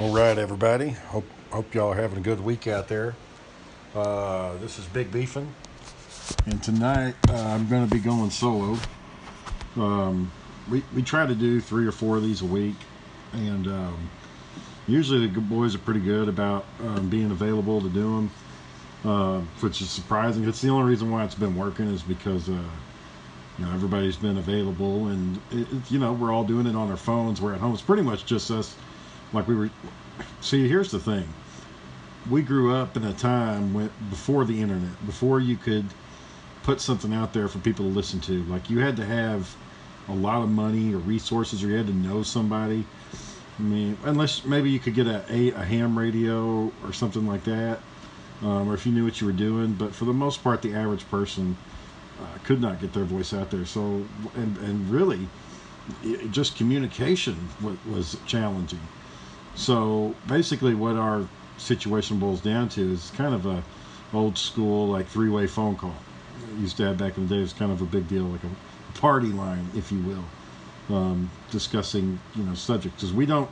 All right, everybody. Hope y'all are having a good week out there. This is Big Beefin', and tonight I'm going to be going solo. We try to do 3 or 4 of these a week, and usually the good boys are pretty good about being available to do them, which is surprising. It's the only reason why it's been working is because you know, everybody's been available, and you know, we're all doing it on our phones. We're at home. It's pretty much just us. Like we were. See, here's the thing. We grew up in a time before the internet, before you could put something out there for people to listen to. Like, you had to have a lot of money or resources, or you had to know somebody. I mean, unless maybe you could get a ham radio or something like that, or if you knew what you were doing. But for the most part, the average person could not get their voice out there. So, and really, just communication was challenging. So basically, what our situation boils down to is kind of a old school, like, three-way phone call. It used to have back in the day. It was kind of a big deal, like a party line, if you will, discussing, you know, subjects. Because we don't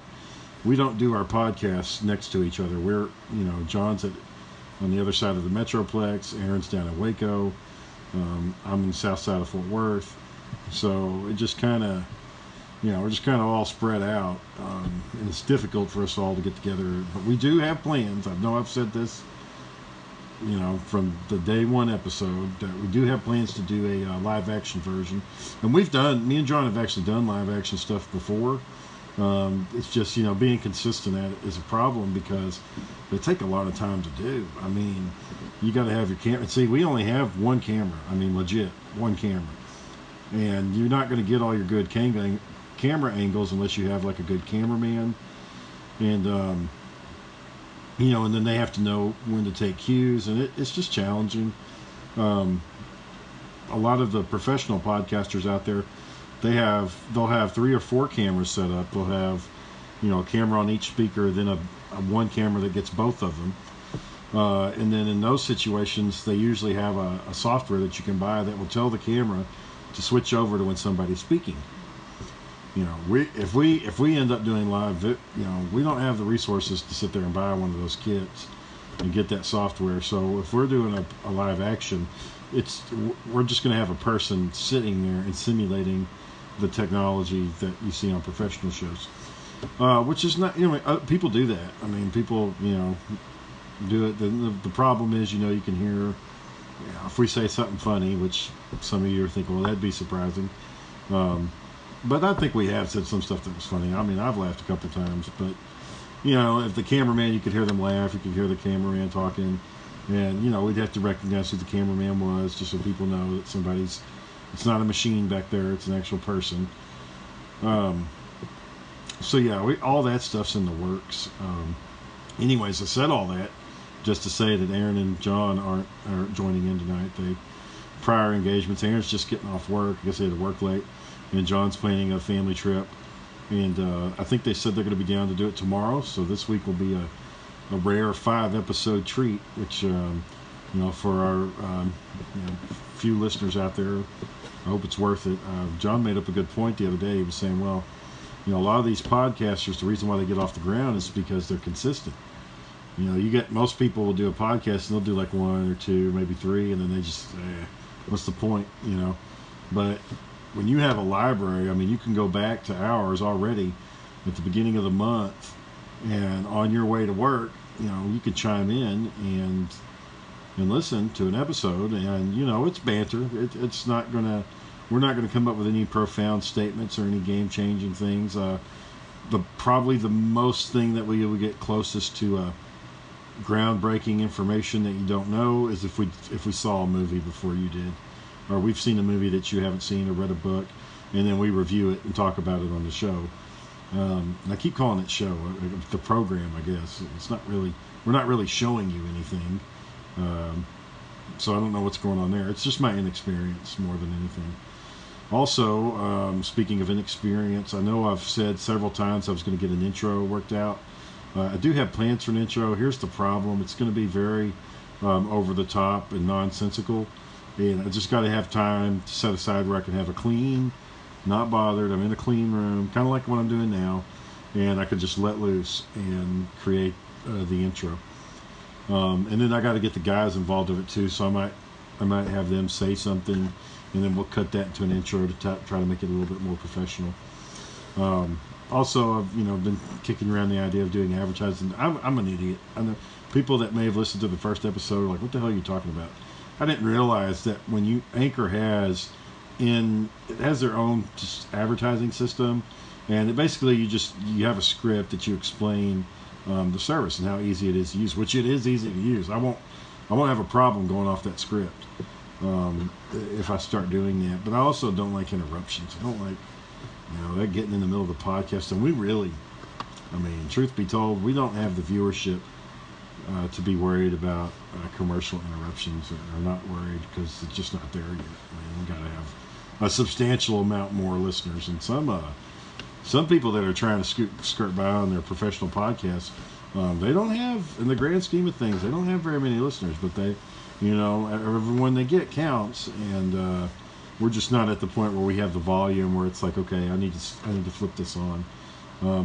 do our podcasts next to each other. We're, you know, John's on the other side of the Metroplex. Aaron's down in Waco. I'm in the south side of Fort Worth. So it just kind of, you know, we're just kind of all spread out, and it's difficult for us all to get together. But we do have plans. I know I've said this, you know, from the day one episode, that we do have plans to do a live-action version. And me and John have actually done live-action stuff before. It's just, you know, being consistent at it is a problem because they take a lot of time to do. I mean, you got to have your camera. See, we only have one camera. I mean, legit, one camera. And you're not going to get all your good camera angles unless you have like a good cameraman, and you know, and then they have to know when to take cues, and it's just challenging. A lot of the professional podcasters out there, they'll have 3 or 4 cameras set up. They'll have, you know, a camera on each speaker, then a one camera that gets both of them, and then in those situations they usually have a software that you can buy that will tell the camera to switch over to when somebody's speaking. You know, if we end up doing live, you know, we don't have the resources to sit there and buy one of those kits and get that software. So if we're doing a live action, we're just going to have a person sitting there and simulating the technology that you see on professional shows, which is not, you know, people do that. I mean, people, you know, do it. The problem is, you know, you can hear, you know, if we say something funny, which some of you are thinking, well, that'd be surprising. But I think we have said some stuff that was funny. I mean, I've laughed a couple times, but, you know, if the cameraman, you could hear them laugh, you could hear the cameraman talking, and, you know, we'd have to recognize who the cameraman was just so people know that it's not a machine back there, it's an actual person. So, yeah, all that stuff's in the works. Anyways, I said all that just to say that Aaron and John aren't joining in tonight. Prior engagements, Aaron's just getting off work. I guess they had to work late. And John's planning a family trip, and I think they said they're going to be down to do it tomorrow. So this week will be a rare 5-episode treat, which you know, for our you know, few listeners out there, I hope it's worth it. John made up a good point the other day. He was saying, well, you know, a lot of these podcasters, the reason why they get off the ground is because they're consistent. You know, you get most people will do a podcast and they'll do like 1 or 2, maybe 3, and then they just, what's the point? You know, but when you have a library, I mean, you can go back to hours already at the beginning of the month, and on your way to work, you know, you can chime in and listen to an episode, and, you know, it's banter. It's not going to, we're not going to come up with any profound statements or any game-changing things. Probably the most thing that we would get closest to groundbreaking information that you don't know is if we saw a movie before you did, or we've seen a movie that you haven't seen, or read a book, and then we review it and talk about it on the show. And I keep calling it show, the program, I guess. It's not really, we're not really showing you anything. So I don't know what's going on there. It's just my inexperience more than anything. Also, speaking of inexperience, I know I've said several times I was going to get an intro worked out. I do have plans for an intro. Here's the problem. It's going to be very over the top and nonsensical. And I just got to have time to set aside where I can have a clean, not bothered. I'm in a clean room, kind of like what I'm doing now, and I could just let loose and create the intro. And then I got to get the guys involved with it too, so I might have them say something, and then we'll cut that into an intro to try to make it a little bit more professional. Also, I've been kicking around the idea of doing advertising. I'm an idiot. I know people that may have listened to the first episode are like, "What the hell are you talking about?" I didn't realize that when Anchor has their own just advertising system, and it basically you have a script that you explain the service and how easy it is to use, which it is easy to use. I won't have a problem going off that script if I start doing that. But I also don't like interruptions. I don't like that getting in the middle of the podcast. And we really, truth be told, we don't have the viewership to be worried about commercial interruptions. I'm not worried because it's just not there yet. We've got to have a substantial amount more listeners. And some people that are trying to skirt by on their professional podcasts, they don't have, in the grand scheme of things, they don't have very many listeners. But they, everyone they get counts. And we're just not at the point where we have the volume where it's like, okay, I need to flip this on.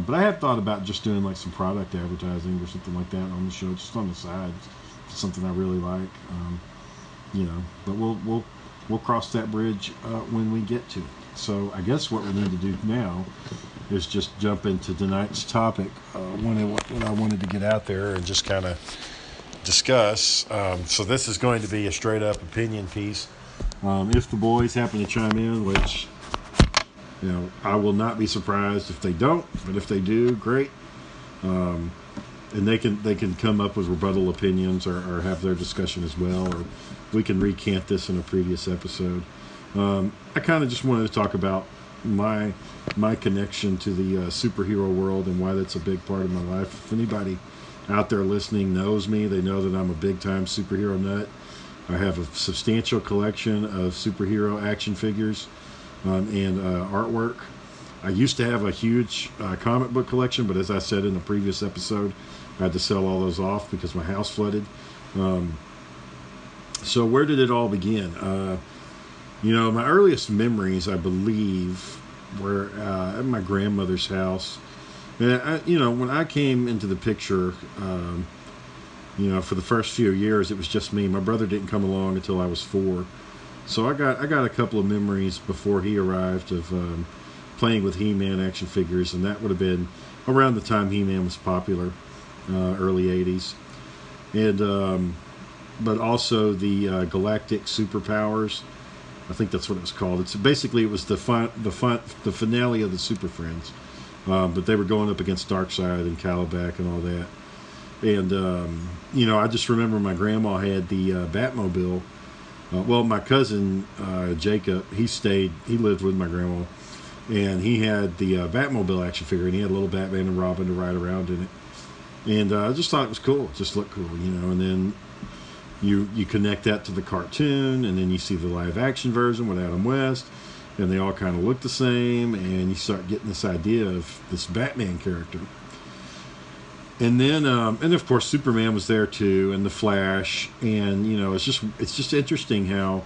But I have thought about just doing like some product advertising or something like that on the show, just on the side. It's something I really like, But we'll cross that bridge when we get to it. So I guess what we need to do now is just jump into tonight's topic. What I wanted to get out there and just kind of discuss. So this is going to be a straight up opinion piece. If the boys happen to chime in, which. I will not be surprised if they don't, but if they do, great. And they can come up with rebuttal opinions or have their discussion as well, or we can recant this in a previous episode. I kind of just wanted to talk about my connection to the superhero world and why that's a big part of my life. If anybody out there listening knows me, they know that I'm a big-time superhero nut. I have a substantial collection of superhero action figures. And artwork. I used to have a huge comic book collection, but as I said in the previous episode, I had to sell all those off because my house flooded. So where did it all begin? My earliest memories, I believe, were at my grandmother's house. And when I came into the picture, for the first few years, it was just me. My brother didn't come along until I was 4. So I got a couple of memories before he arrived of playing with He-Man action figures, and that would have been around the time He-Man was popular, early 80s. And but also the Galactic Superpowers, I think that's what it was called. It's basically it was the finale of the Super Friends, but they were going up against Darkseid and Calibac and all that. And I just remember my grandma had the Batmobile. My cousin, Jacob, he lived with my grandma, and he had the Batmobile action figure, and he had a little Batman and Robin to ride around in it. And I just thought it was cool. It just looked cool, and then you connect that to the cartoon, and then you see the live action version with Adam West, and they all kind of look the same, and you start getting this idea of this Batman character. And then, and of course, Superman was there too, and the Flash, and it's just interesting how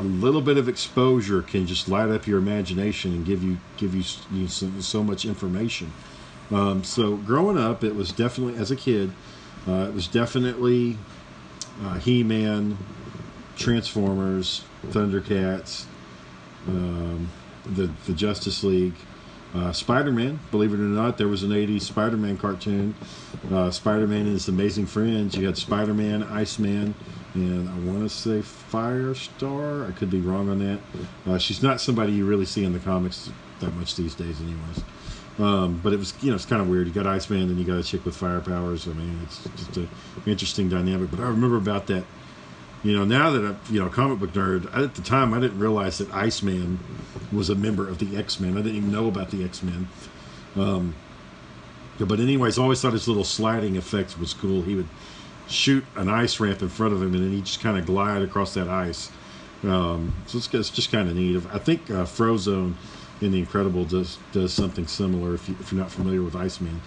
a little bit of exposure can just light up your imagination and give you so much information. So growing up, it was definitely as a kid, He-Man, Transformers, Thundercats, the Justice League. Spider-Man, believe it or not, there was an 80s Spider-Man cartoon. Spider-Man and his amazing friends. You had Spider-Man, Iceman, and I want to say Firestar. I could be wrong on that. She's not somebody you really see in the comics that much these days anyways. But it was, it's kind of weird. You got Iceman, then you got a chick with fire powers. It's just an interesting dynamic. But I remember about that, now that I'm a comic book nerd, at the time I didn't realize that Iceman was a member of the X-Men. I didn't even know about the X-Men. But anyways, I always thought his little sliding effect was cool. He would shoot an ice ramp in front of him, and then he'd just kind of glide across that ice. So it's just kind of neat. I think Frozone in The Incredible does something similar, if you're not familiar with Iceman.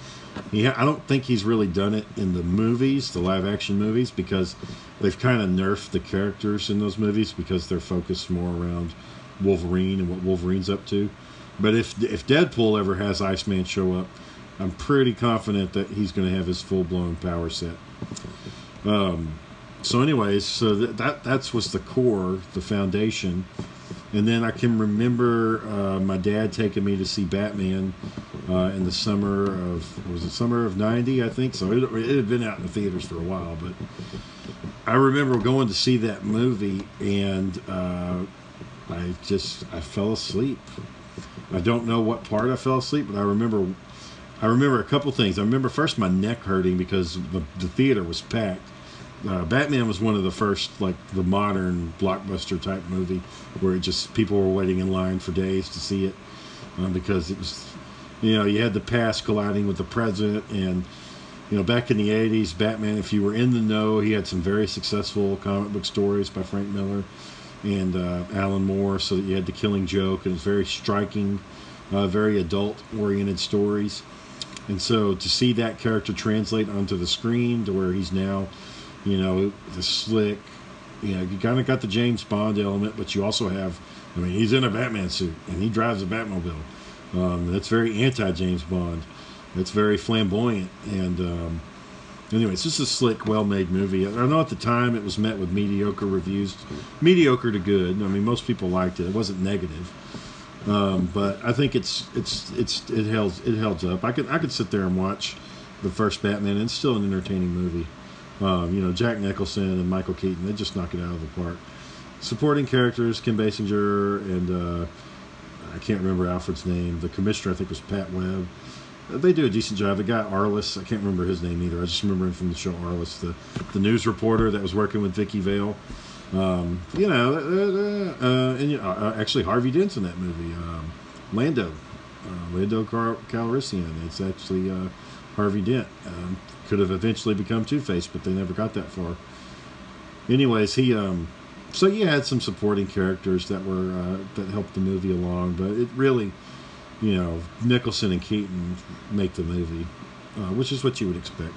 I don't think he's really done it in the movies, the live-action movies, because they've kind of nerfed the characters in those movies because they're focused more around Wolverine and what Wolverine's up to. But if Deadpool ever has Iceman show up, I'm pretty confident that he's going to have his full-blown power set. So anyways, so that was the core, the foundation. And then I can remember my dad taking me to see Batman in the summer of, was it summer of 90, I think? So it had been out in the theaters for a while, but I remember going to see that movie, and I fell asleep. I don't know what part I fell asleep, but I remember a couple things. I remember first my neck hurting because the theater was packed. Batman was one of the first, like, the modern blockbuster type movie where it just, people were waiting in line for days to see it, because it was, you know, you had the past colliding with the present, and, you know, back in the 80s, Batman, if you were in the know, he had some very successful comic book stories by Frank Miller and Alan Moore, so that you had The Killing Joke, and it was very striking, very adult-oriented stories. And so to see that character translate onto the screen to where he's now, you know, the slick, you know, you kind of got the James Bond element, but you also have, I mean, he's in a Batman suit and he drives a Batmobile. That's very anti-James Bond. It's very flamboyant. And anyway, it's just a slick, well-made movie. I know at the time it was met with mediocre reviews. Mediocre to good. I mean, most people liked it. It wasn't negative. But I think it held up. I could sit there and watch the first Batman, and it's still an entertaining movie. You know, Jack Nicholson and Michael Keaton, they just knock it out of the park. Supporting characters, Kim Basinger and I can't remember Alfred's name. The commissioner, I think, was Pat Webb. They do a decent job. The guy Arliss, I can't remember his name either. I just remember him from the show Arliss, the news reporter that was working with Vicki Vale. You know, and actually Harvey Dent's in that movie. Lando Calrissian. It's actually Harvey Dent. Could have eventually become Two-Face, but they never got that far. Anyways, he so you had some supporting characters that were that helped the movie along, but it really, you know, Nicholson and Keaton make the movie, which is what you would expect.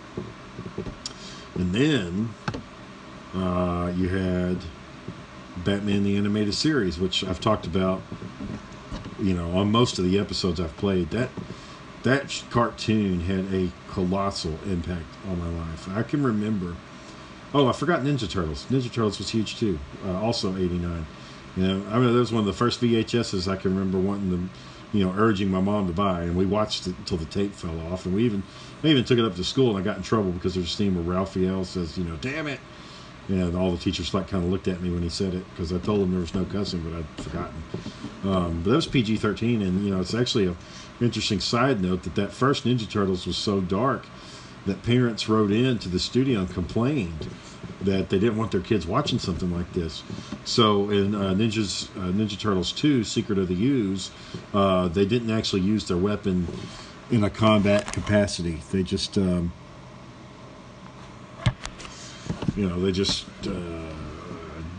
And then you had Batman the Animated Series, which I've talked about, you know, on most of the episodes I've played. That cartoon had a colossal impact on my life. I can remember. Oh, I forgot Ninja Turtles. Ninja Turtles was huge too. Also 89. You know, I mean, that was one of the first VHSs I can remember wanting to, you know, urging my mom to buy, and we watched it until the tape fell off, and I even took it up to school, and I got in trouble because there's a scene where Raphael says, you know, "Damn it!" And all the teachers like kind of looked at me when he said it because I told them there was no cussing, but I'd forgotten. But that was PG-13, and you know, it's actually a interesting side note that first Ninja Turtles was so dark that parents wrote in to the studio and complained that they didn't want their kids watching something like this. So in Ninja Turtles 2, Secret of the U's, they didn't actually use their weapon in a combat capacity. They just, you know, they just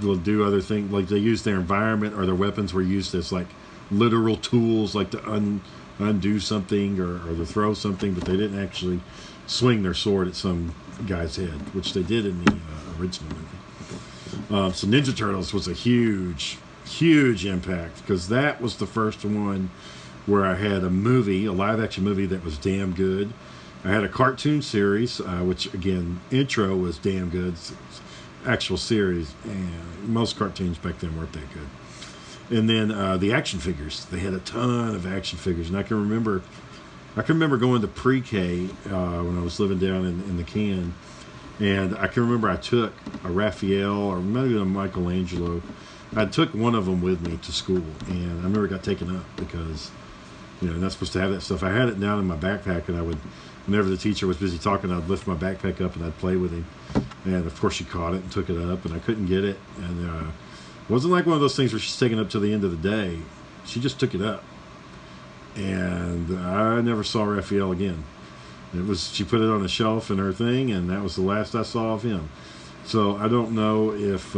will do other things. Like, they used their environment, or their weapons were used as, like, literal tools, like to undo something or to throw something, but they didn't actually swing their sword at some guy's head, which they did in the original movie. So Ninja Turtles was a huge, huge impact, because that was the first one where I had a movie, a live-action movie that was damn good. I had a cartoon series, which, again, intro was damn good. Actual series, and most cartoons back then weren't that good. And then the action figures. They had a ton of action figures. And I can remember going to pre-K when I was living down in the Can. And I can remember I took a Raphael or maybe a Michelangelo. I took one of them with me to school. And I remember it got taken up because, you know, you're not supposed to have that stuff. I had it down in my backpack, and I would, whenever the teacher was busy talking, I'd lift my backpack up and I'd play with him. And, of course, she caught it and took it up, and I couldn't get it. And, it wasn't like one of those things where she's taking it up to the end of the day. She just took it up. And I never saw Raphael again. She put it on a shelf in her thing, and that was the last I saw of him. So I don't know if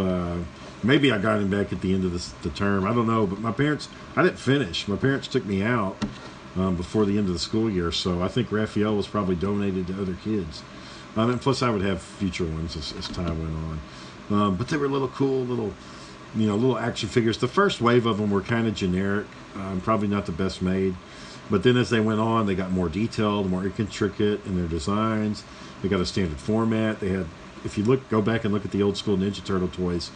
maybe I got him back at the end of the term. I don't know. But my parents, I didn't finish. My parents took me out before the end of the school year. So I think Raphael was probably donated to other kids. And plus, I would have future ones as time went on. But they were little action figures. The first wave of them were kind of generic, probably not the best made. But then as they went on, they got more detailed, more intricate in their designs. They got a standard format. They had, if you look, go back and look at the old school Ninja Turtle toys,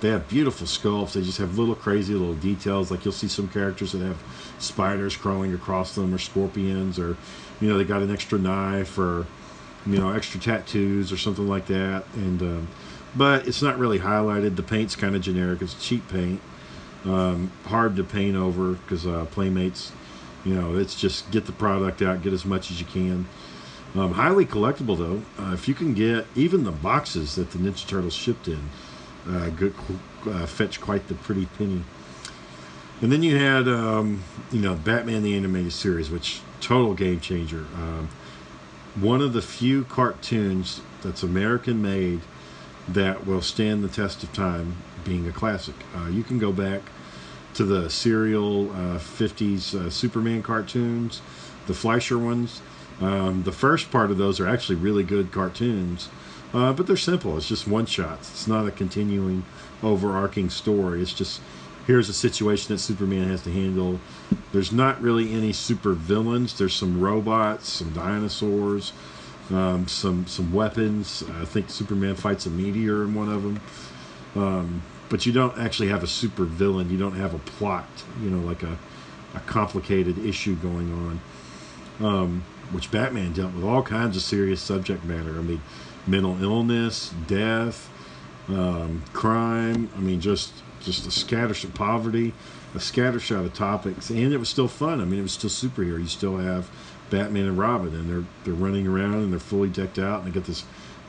they have beautiful sculpts. They just have little crazy little details. Like you'll see some characters that have spiders crawling across them, or scorpions, or, you know, they got an extra knife, or, you know, extra tattoos or something like that. And but it's not really highlighted. The paint's kind of generic. It's cheap paint, hard to paint over because Playmates, you know, it's just get the product out, get as much as you can. Highly collectible though. If you can get even the boxes that the Ninja Turtles shipped in, fetch quite the pretty penny. And then you had, you know, Batman the Animated Series, which total game changer. One of the few cartoons that's American made that will stand the test of time being a classic. You can go back to the serial 50s Superman cartoons, the Fleischer ones. The first part of those are actually really good cartoons, but they're simple. It's just one-shots. It's not a continuing, overarching story. It's just, here's a situation that Superman has to handle. There's not really any super villains. There's some robots, some dinosaurs, some weapons. I think Superman fights a meteor in one of them. But you don't actually have a super villain. You don't have a plot, you know, like a complicated issue going on. Which Batman dealt with all kinds of serious subject matter. I mean, mental illness, death, crime. I mean, just a scattershot of poverty, a scattershot of topics, and it was still fun. I mean, it was still superhero. You still have Batman and Robin, and they're running around, and they're fully decked out, and they get this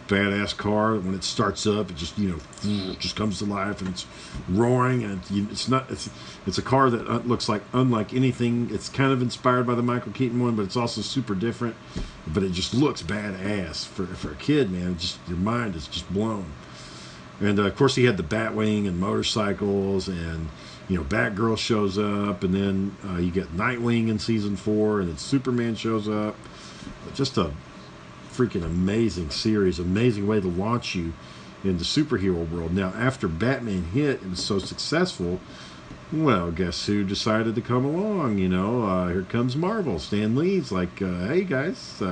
badass car. When it starts up, it just, you know, just comes to life, and it's roaring, and it's a car that looks like unlike anything. It's kind of inspired by the Michael Keaton one, but it's also super different. But it just looks badass for a kid, man. Just your mind is just blown. And of course, he had the Batwing and motorcycles, and, you know, Batgirl shows up, and then you get Nightwing in season 4, and then Superman shows up. Just a freaking amazing series, amazing way to launch you in the superhero world. Now, after Batman hit and was so successful, well, guess who decided to come along? You know, here comes Marvel. Stan Lee's like, hey guys, you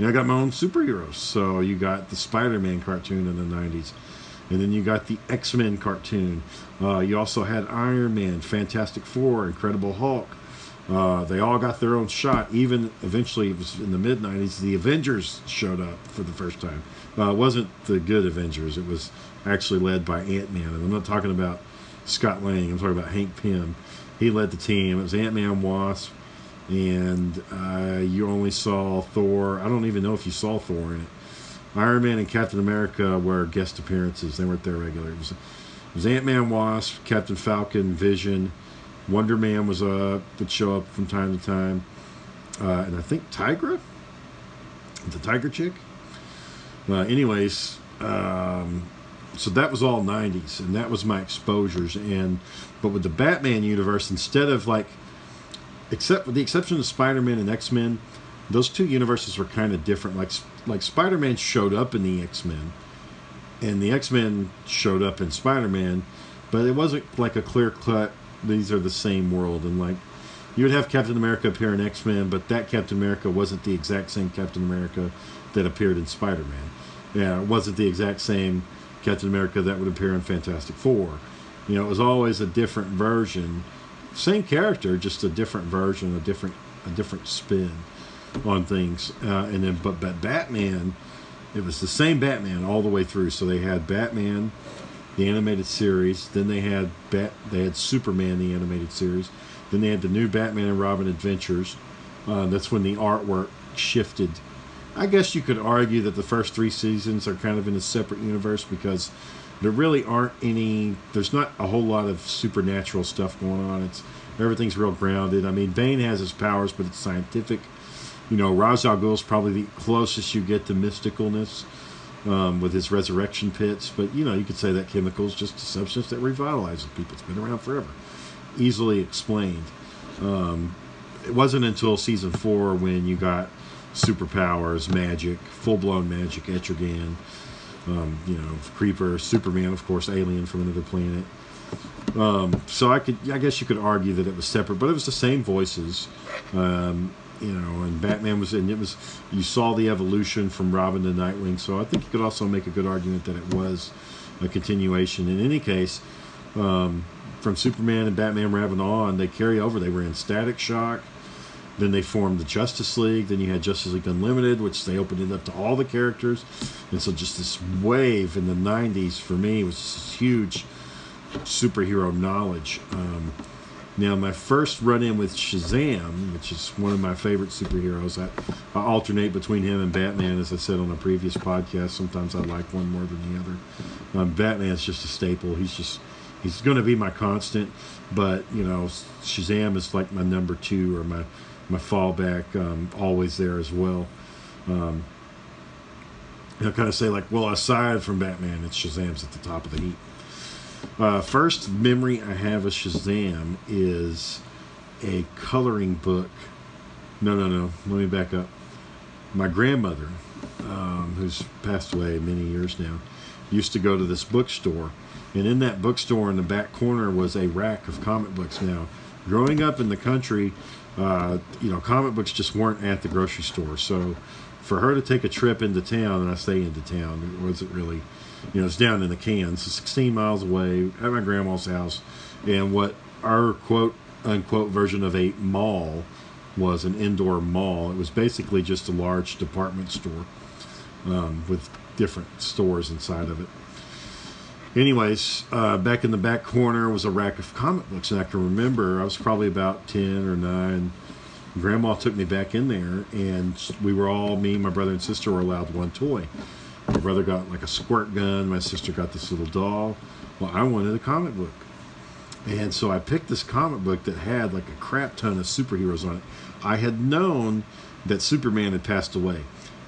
know, I got my own superheroes. So you got the Spider-Man cartoon in the 90s. And then you got the X-Men cartoon. You also had Iron Man, Fantastic Four, Incredible Hulk. They all got their own shot. Even eventually, it was in the mid-90s, the Avengers showed up for the first time. It wasn't the good Avengers. It was actually led by Ant-Man. And I'm not talking about Scott Lang. I'm talking about Hank Pym. He led the team. It was Ant-Man, Wasp. And you only saw Thor. I don't even know if you saw Thor in it. Iron Man and Captain America were guest appearances. They weren't there regularly. It was Ant-Man, Wasp, Captain Falcon, Vision. Wonder Man was would show up from time to time. And I think Tigra? The Tiger Chick? Anyways, so that was all 90s. And that was my exposures. But with the Batman universe, instead of like... except with the exception of Spider-Man and X-Men, those two universes were kind of different. Like Spider-Man showed up in the X-Men, and the X-Men showed up in Spider-Man, but it wasn't like a clear-cut, these are the same world. And like, you would have Captain America appear in X-Men, but that Captain America wasn't the exact same Captain America that appeared in Spider-Man. Yeah, it wasn't the exact same Captain America that would appear in Fantastic Four. You know, it was always a different version. Same character, just a different version, a different spin on things. And then but Batman, it was the same Batman all the way through. So they had Batman the Animated Series, then they had Superman the Animated Series, then they had the new Batman and Robin Adventures. That's when the artwork shifted. I guess you could argue that the first 3 seasons are kind of in a separate universe, because there really aren't any, there's not a whole lot of supernatural stuff going on. Everything's real grounded. I mean, Bane has his powers, but it's scientific. You know, Ra's al Ghul's probably the closest you get to mysticalness with his resurrection pits. But, you know, you could say that chemical is just a substance that revitalizes people. It's been around forever. Easily explained. It wasn't until season 4 when you got superpowers, magic, full-blown magic, Etrigan, you know, Creeper, Superman, of course, alien from another planet. So I guess you could argue that it was separate, but it was the same voices, you know. And Batman was, and it was, you saw the evolution from Robin to Nightwing. So I think you could also make a good argument that it was a continuation. In any case, from Superman and Batman Raven on, they carry over. They were in Static Shock. Then they formed the Justice League. Then you had Justice League Unlimited, which they opened it up to all the characters. And so just this wave in the 90s for me was this huge superhero knowledge. Now, my first run-in with Shazam, which is one of my favorite superheroes, I alternate between him and Batman, as I said on a previous podcast. Sometimes I like one more than the other. Batman's just a staple. He's going to be my constant, but, you know, Shazam is like my number two, or my fallback, always there as well. I'll kind of say, like, well, aside from Batman, it's Shazam's at the top of the heap. First memory I have of Shazam is a coloring book. No. Let me back up. My grandmother, who's passed away many years now, used to go to this bookstore. And in that bookstore in the back corner was a rack of comic books. Now, growing up in the country, you know, comic books just weren't at the grocery store. So for her to take a trip into town, and I say into town, it wasn't really, you know, it's down in the cans, so 16 miles away at my grandma's house. And what our quote unquote version of a mall was, an indoor mall, it was basically just a large department store with different stores inside of it. Anyways, back in the back corner was a rack of comic books, and I can remember I was probably about 10 or 9. Grandma took me back in there, and we were all, me, my brother, and sister, were allowed one toy. My brother got like a squirt gun, my sister got this little doll. Well, I wanted a comic book. And so I picked this comic book that had like a crap ton of superheroes on it. I had known that Superman had passed away.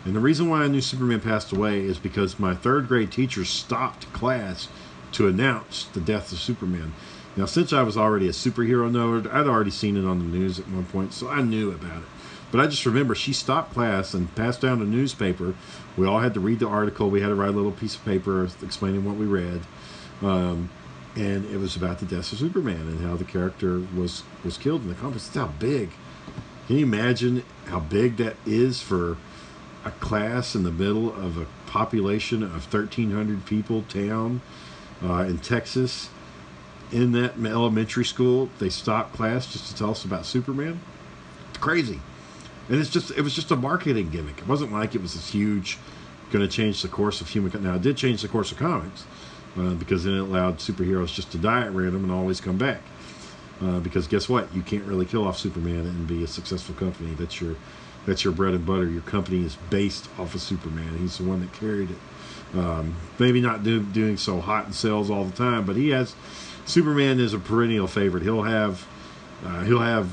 And the reason why I knew Superman passed away is because my third grade teacher stopped class to announce the death of Superman. Now, since I was already a superhero nerd, I'd already seen it on the news at one point, so I knew about it. But I just remember she stopped class and passed down a newspaper. We all had to read the article. We had to write a little piece of paper explaining what we read. And it was about the death of Superman and how the character was killed in the comics. That's how big. Can you imagine how big that is for a class in the middle of a population of 1,300 people town in Texas? In that elementary school, they stopped class just to tell us about Superman. It's crazy. And it was just a marketing gimmick. It wasn't like it was this huge, going to change the course of human. Now, it did change the course of comics, because then it allowed superheroes just to die at random and always come back. Because guess what? You can't really kill off Superman and be a successful company. That's your bread and butter. Your company is based off of Superman. He's the one that carried it. Maybe not doing so hot in sales all the time, but Superman is a perennial favorite. He'll have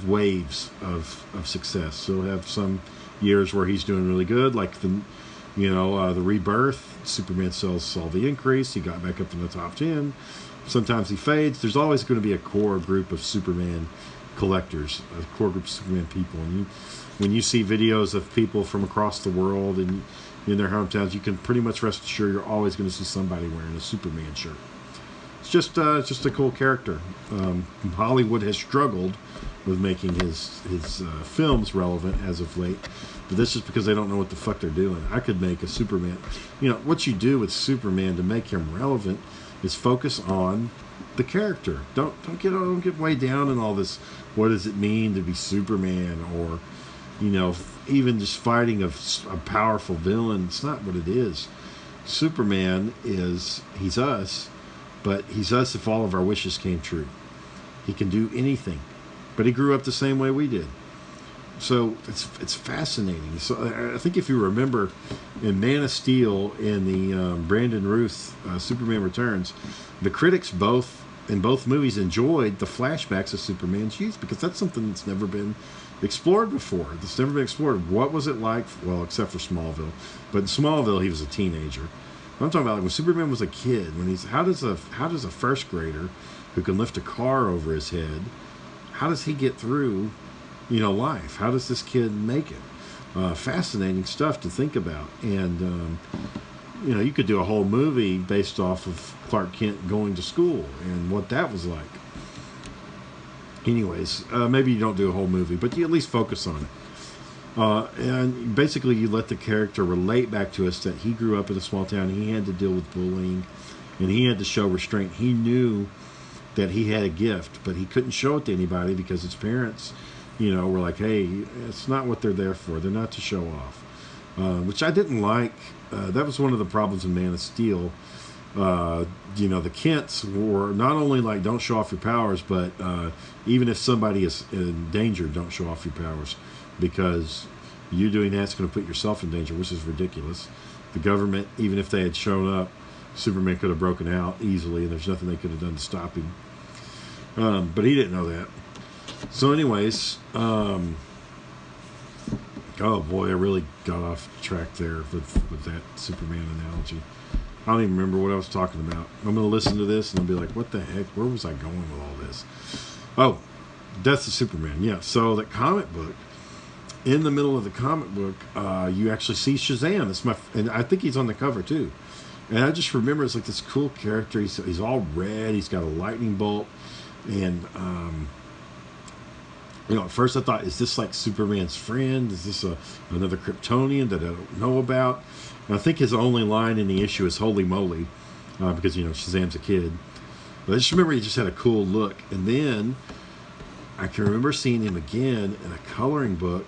waves of success. He'll have some years where he's doing really good, like the Rebirth. Superman sales saw the increase. He got back up in the top 10. Sometimes he fades. There's always going to be a core group of Superman collectors, a core group of Superman people, and when you see videos of people from across the world and in their hometowns, you can pretty much rest assured you're always going to see somebody wearing a Superman shirt. It's just a cool character. Hollywood has struggled with making his films relevant as of late, but that's just because they don't know what the fuck they're doing. I could make a Superman. You know what you do with Superman to make him relevant is focus on the character. Don't get way down in all this. What does it mean to be Superman, or you know, even just fighting a powerful villain? It's not what it is. Superman is, he's us, but he's us if all of our wishes came true. He can do anything, but he grew up the same way we did. So it's fascinating. So I think if you remember in Man of Steel and the Brandon Routh Superman Returns, the critics in both movies enjoyed the flashbacks of Superman's youth, because that's something that's never been explored before. It's never been explored. What was it like? Well, except for Smallville, but in Smallville he was a teenager. I'm talking about like when Superman was a kid. When he's how does a first grader who can lift a car over his head, how does he get through, you know, life? How does this kid make it? Fascinating stuff to think about. And you know, you could do a whole movie based off of Clark Kent going to school and what that was like. Anyways, maybe you don't do a whole movie, but you at least focus on it. And basically, you let the character relate back to us that he grew up in a small town. He had to deal with bullying, and he had to show restraint. He knew that he had a gift, but he couldn't show it to anybody because his parents, you know, were like, hey, it's not what they're there for. They're not to show off, which I didn't like. That was one of the problems in Man of Steel. You know, the Kents were not only like, don't show off your powers, but even if somebody is in danger, don't show off your powers, because you doing that's going to put yourself in danger, which is ridiculous. The government, even if they had shown up, Superman could have broken out easily, and there's nothing they could have done to stop him. But he didn't know that. So anyways, oh boy, I really got off track there with that Superman analogy. I don't even remember what I was talking about. I'm going to listen to this and I'll be like, what the heck? Where was I going with all this? Oh, Death of Superman. Yeah, so that comic book, in the middle of the comic book, you actually see Shazam. It's and I think he's on the cover too. And I just remember it's like this cool character. He's all red. He's got a lightning bolt. And, you know, at first I thought, is this like Superman's friend? Is this another Kryptonian that I don't know about? I think his only line in the issue is holy moly, because, you know, Shazam's a kid. But I just remember he just had a cool look. And then I can remember seeing him again in a coloring book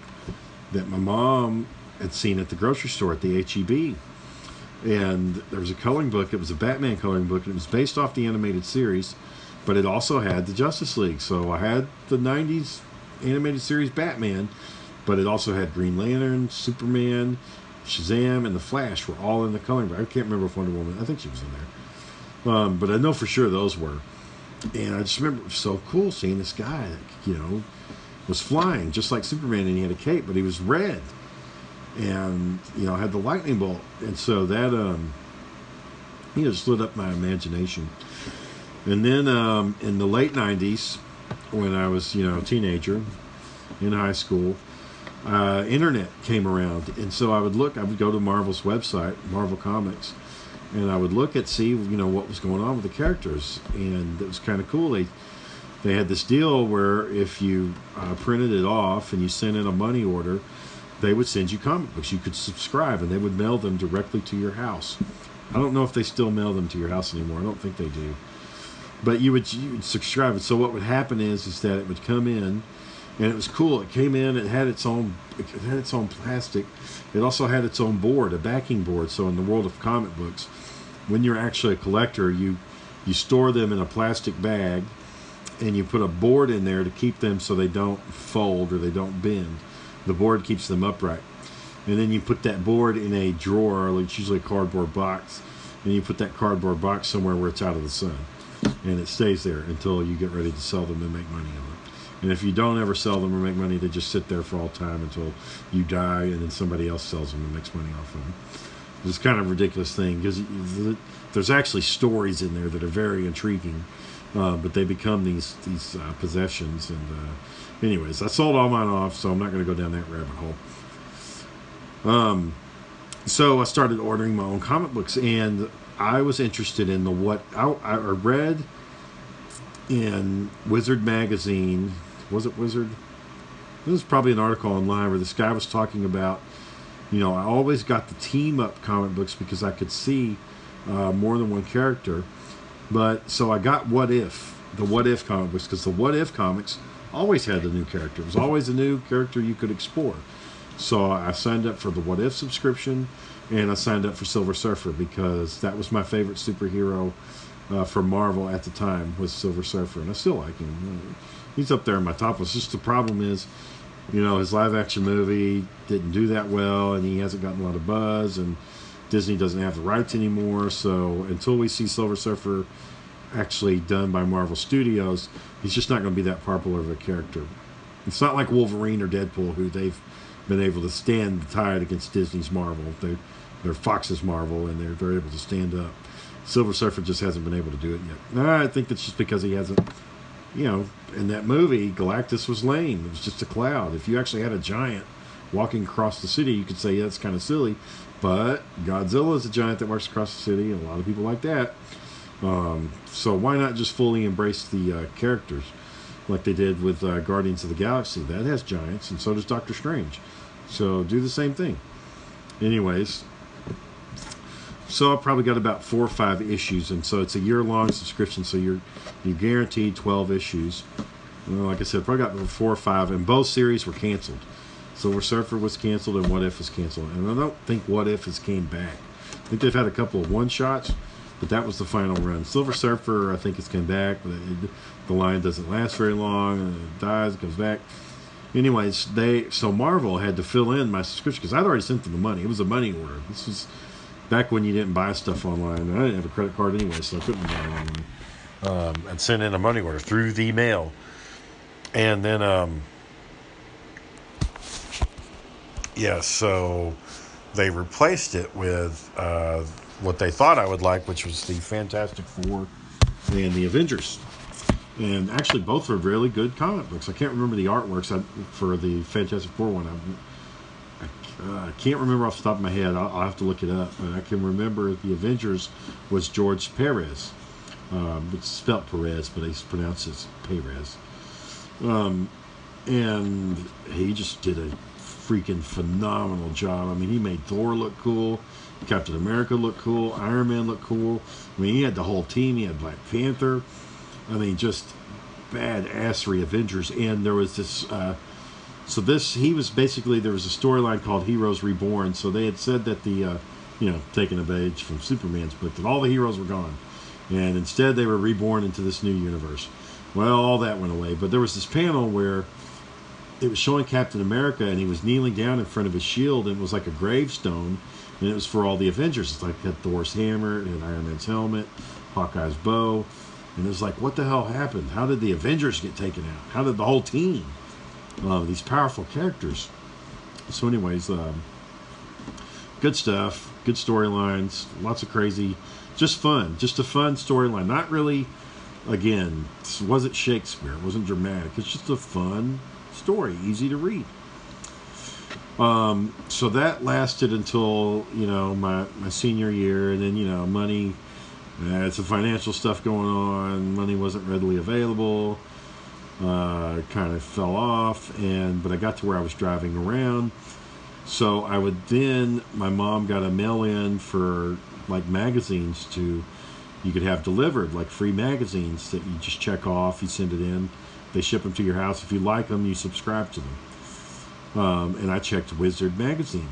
that my mom had seen at the grocery store at the H-E-B. And there was a coloring book. It was a Batman coloring book. And it was based off the animated series, but it also had the Justice League. So I had the 90s animated series Batman, but it also had Green Lantern, Superman, Shazam, and the Flash were all in the coloring book. I can't remember if Wonder Woman, I think she was in there, but I know for sure those were. And I just remember it was so cool seeing this guy that, you know, was flying just like Superman, and he had a cape, but he was red, and, you know, had the lightning bolt. And so that, you know, just lit up my imagination. And then in the late 90s, when I was, you know, a teenager in high school, internet came around, and so I would go to Marvel's website, Marvel Comics, and I would look at, see, you know, what was going on with the characters. And it was kind of cool. They had this deal where if you printed it off and you sent in a money order, they would send you comic books. You could subscribe, and they would mail them directly to your house. I don't know if they still mail them to your house anymore. I don't think they do. But you would subscribe. And so what would happen is that it would come in. And it was cool. It came in. It had its own plastic. It also had its own board, a backing board. So in the world of comic books, when you're actually a collector, you store them in a plastic bag, and you put a board in there to keep them so they don't fold or they don't bend. The board keeps them upright. And then you put that board in a drawer, like it's usually a cardboard box, and you put that cardboard box somewhere where it's out of the sun, and it stays there until you get ready to sell them and make money on it. And if you don't ever sell them or make money, they just sit there for all time until you die, and then somebody else sells them and makes money off of them. It's kind of a ridiculous thing, because there's actually stories in there that are very intriguing, but they become these possessions. And anyways, I sold all mine off, so I'm not going to go down that rabbit hole. So I started ordering my own comic books, and I was interested in I read in Wizard magazine. Was it Wizard? This was probably an article online where this guy was talking about, you know, I always got the team up comic books because I could see more than one character. But so I got the What If comic books, because the What If comics always had a new character. It was always a new character you could explore. So I signed up for the What If subscription, and I signed up for Silver Surfer, because that was my favorite superhero for Marvel at the time, was Silver Surfer, and I still like him. He's up there in my top list. Just the problem is, you know, his live action movie didn't do that well, and he hasn't gotten a lot of buzz, and Disney doesn't have the rights anymore. So until we see Silver Surfer actually done by Marvel Studios, he's just not going to be that popular of a character. It's not like Wolverine or Deadpool, who they've been able to stand the tide against Disney's Marvel. They're Fox's Marvel, and they're able to stand up. Silver Surfer just hasn't been able to do it yet. I think that's just because he hasn't, you know, in that movie, Galactus was lame. It was just a cloud. If you actually had a giant walking across the city, you could say that's kind of silly, but Godzilla is a giant that walks across the city, and a lot of people like that. So why not just fully embrace the characters like they did with Guardians of the Galaxy? That has giants, and so does Doctor Strange. So do the same thing. Anyways, so I probably got about 4 or 5 issues, and so it's a year-long subscription, so you're guaranteed 12 issues. Well, like I said, probably got 4 or 5, and both series were canceled. Silver Surfer was canceled, and What If was canceled. And I don't think What If has came back. I think they've had a couple of one-shots, but that was the final run. Silver Surfer, I think, has come back, but the line doesn't last very long, and it dies, it comes back. Anyways, so Marvel had to fill in my subscription, because I'd already sent them the money. It was a money order. This was back when you didn't buy stuff online, and I didn't have a credit card anyway, so I couldn't buy it online. I'd send in a money order through the mail. And then, yeah, so they replaced it with what they thought I would like, which was the Fantastic Four and the Avengers. And actually, both are really good comic books. I can't remember the artworks for the Fantastic Four one. I can't remember off the top of my head. I'll have to look it up. But I can remember the Avengers was George Perez. It's spelled Perez, but they pronounce it Perez. And he just did a freaking phenomenal job. I mean, he made Thor look cool, Captain America look cool, Iron Man look cool. I mean, he had the whole team. He had Black Panther. I mean, just badassery Avengers. And there was this, he was basically, there was a storyline called Heroes Reborn. So they had said that taking a page from Superman's book, that all the heroes were gone. And instead they were reborn into this new universe. Well, all that went away. But there was this panel where it was showing Captain America, and he was kneeling down in front of his shield, and it was like a gravestone, and it was for all the Avengers. It's like it had Thor's hammer, it had Iron Man's helmet, Hawkeye's bow. And it was like, what the hell happened? How did the Avengers get taken out? How did the whole team, these powerful characters? So anyways, good stuff, good storylines, lots of crazy, just a fun storyline. Not really, again, this wasn't Shakespeare, it wasn't dramatic. It's just a fun story, easy to read. So that lasted until, my senior year, and then, money... It's some financial stuff going on. Money wasn't readily available. Kind of fell off, but I got to where I was driving around. So I would then, my mom got a mail in for like magazines you could have delivered, like free magazines that you just check off. You send it in, they ship them to your house. If you like them, you subscribe to them. And I checked Wizard magazine.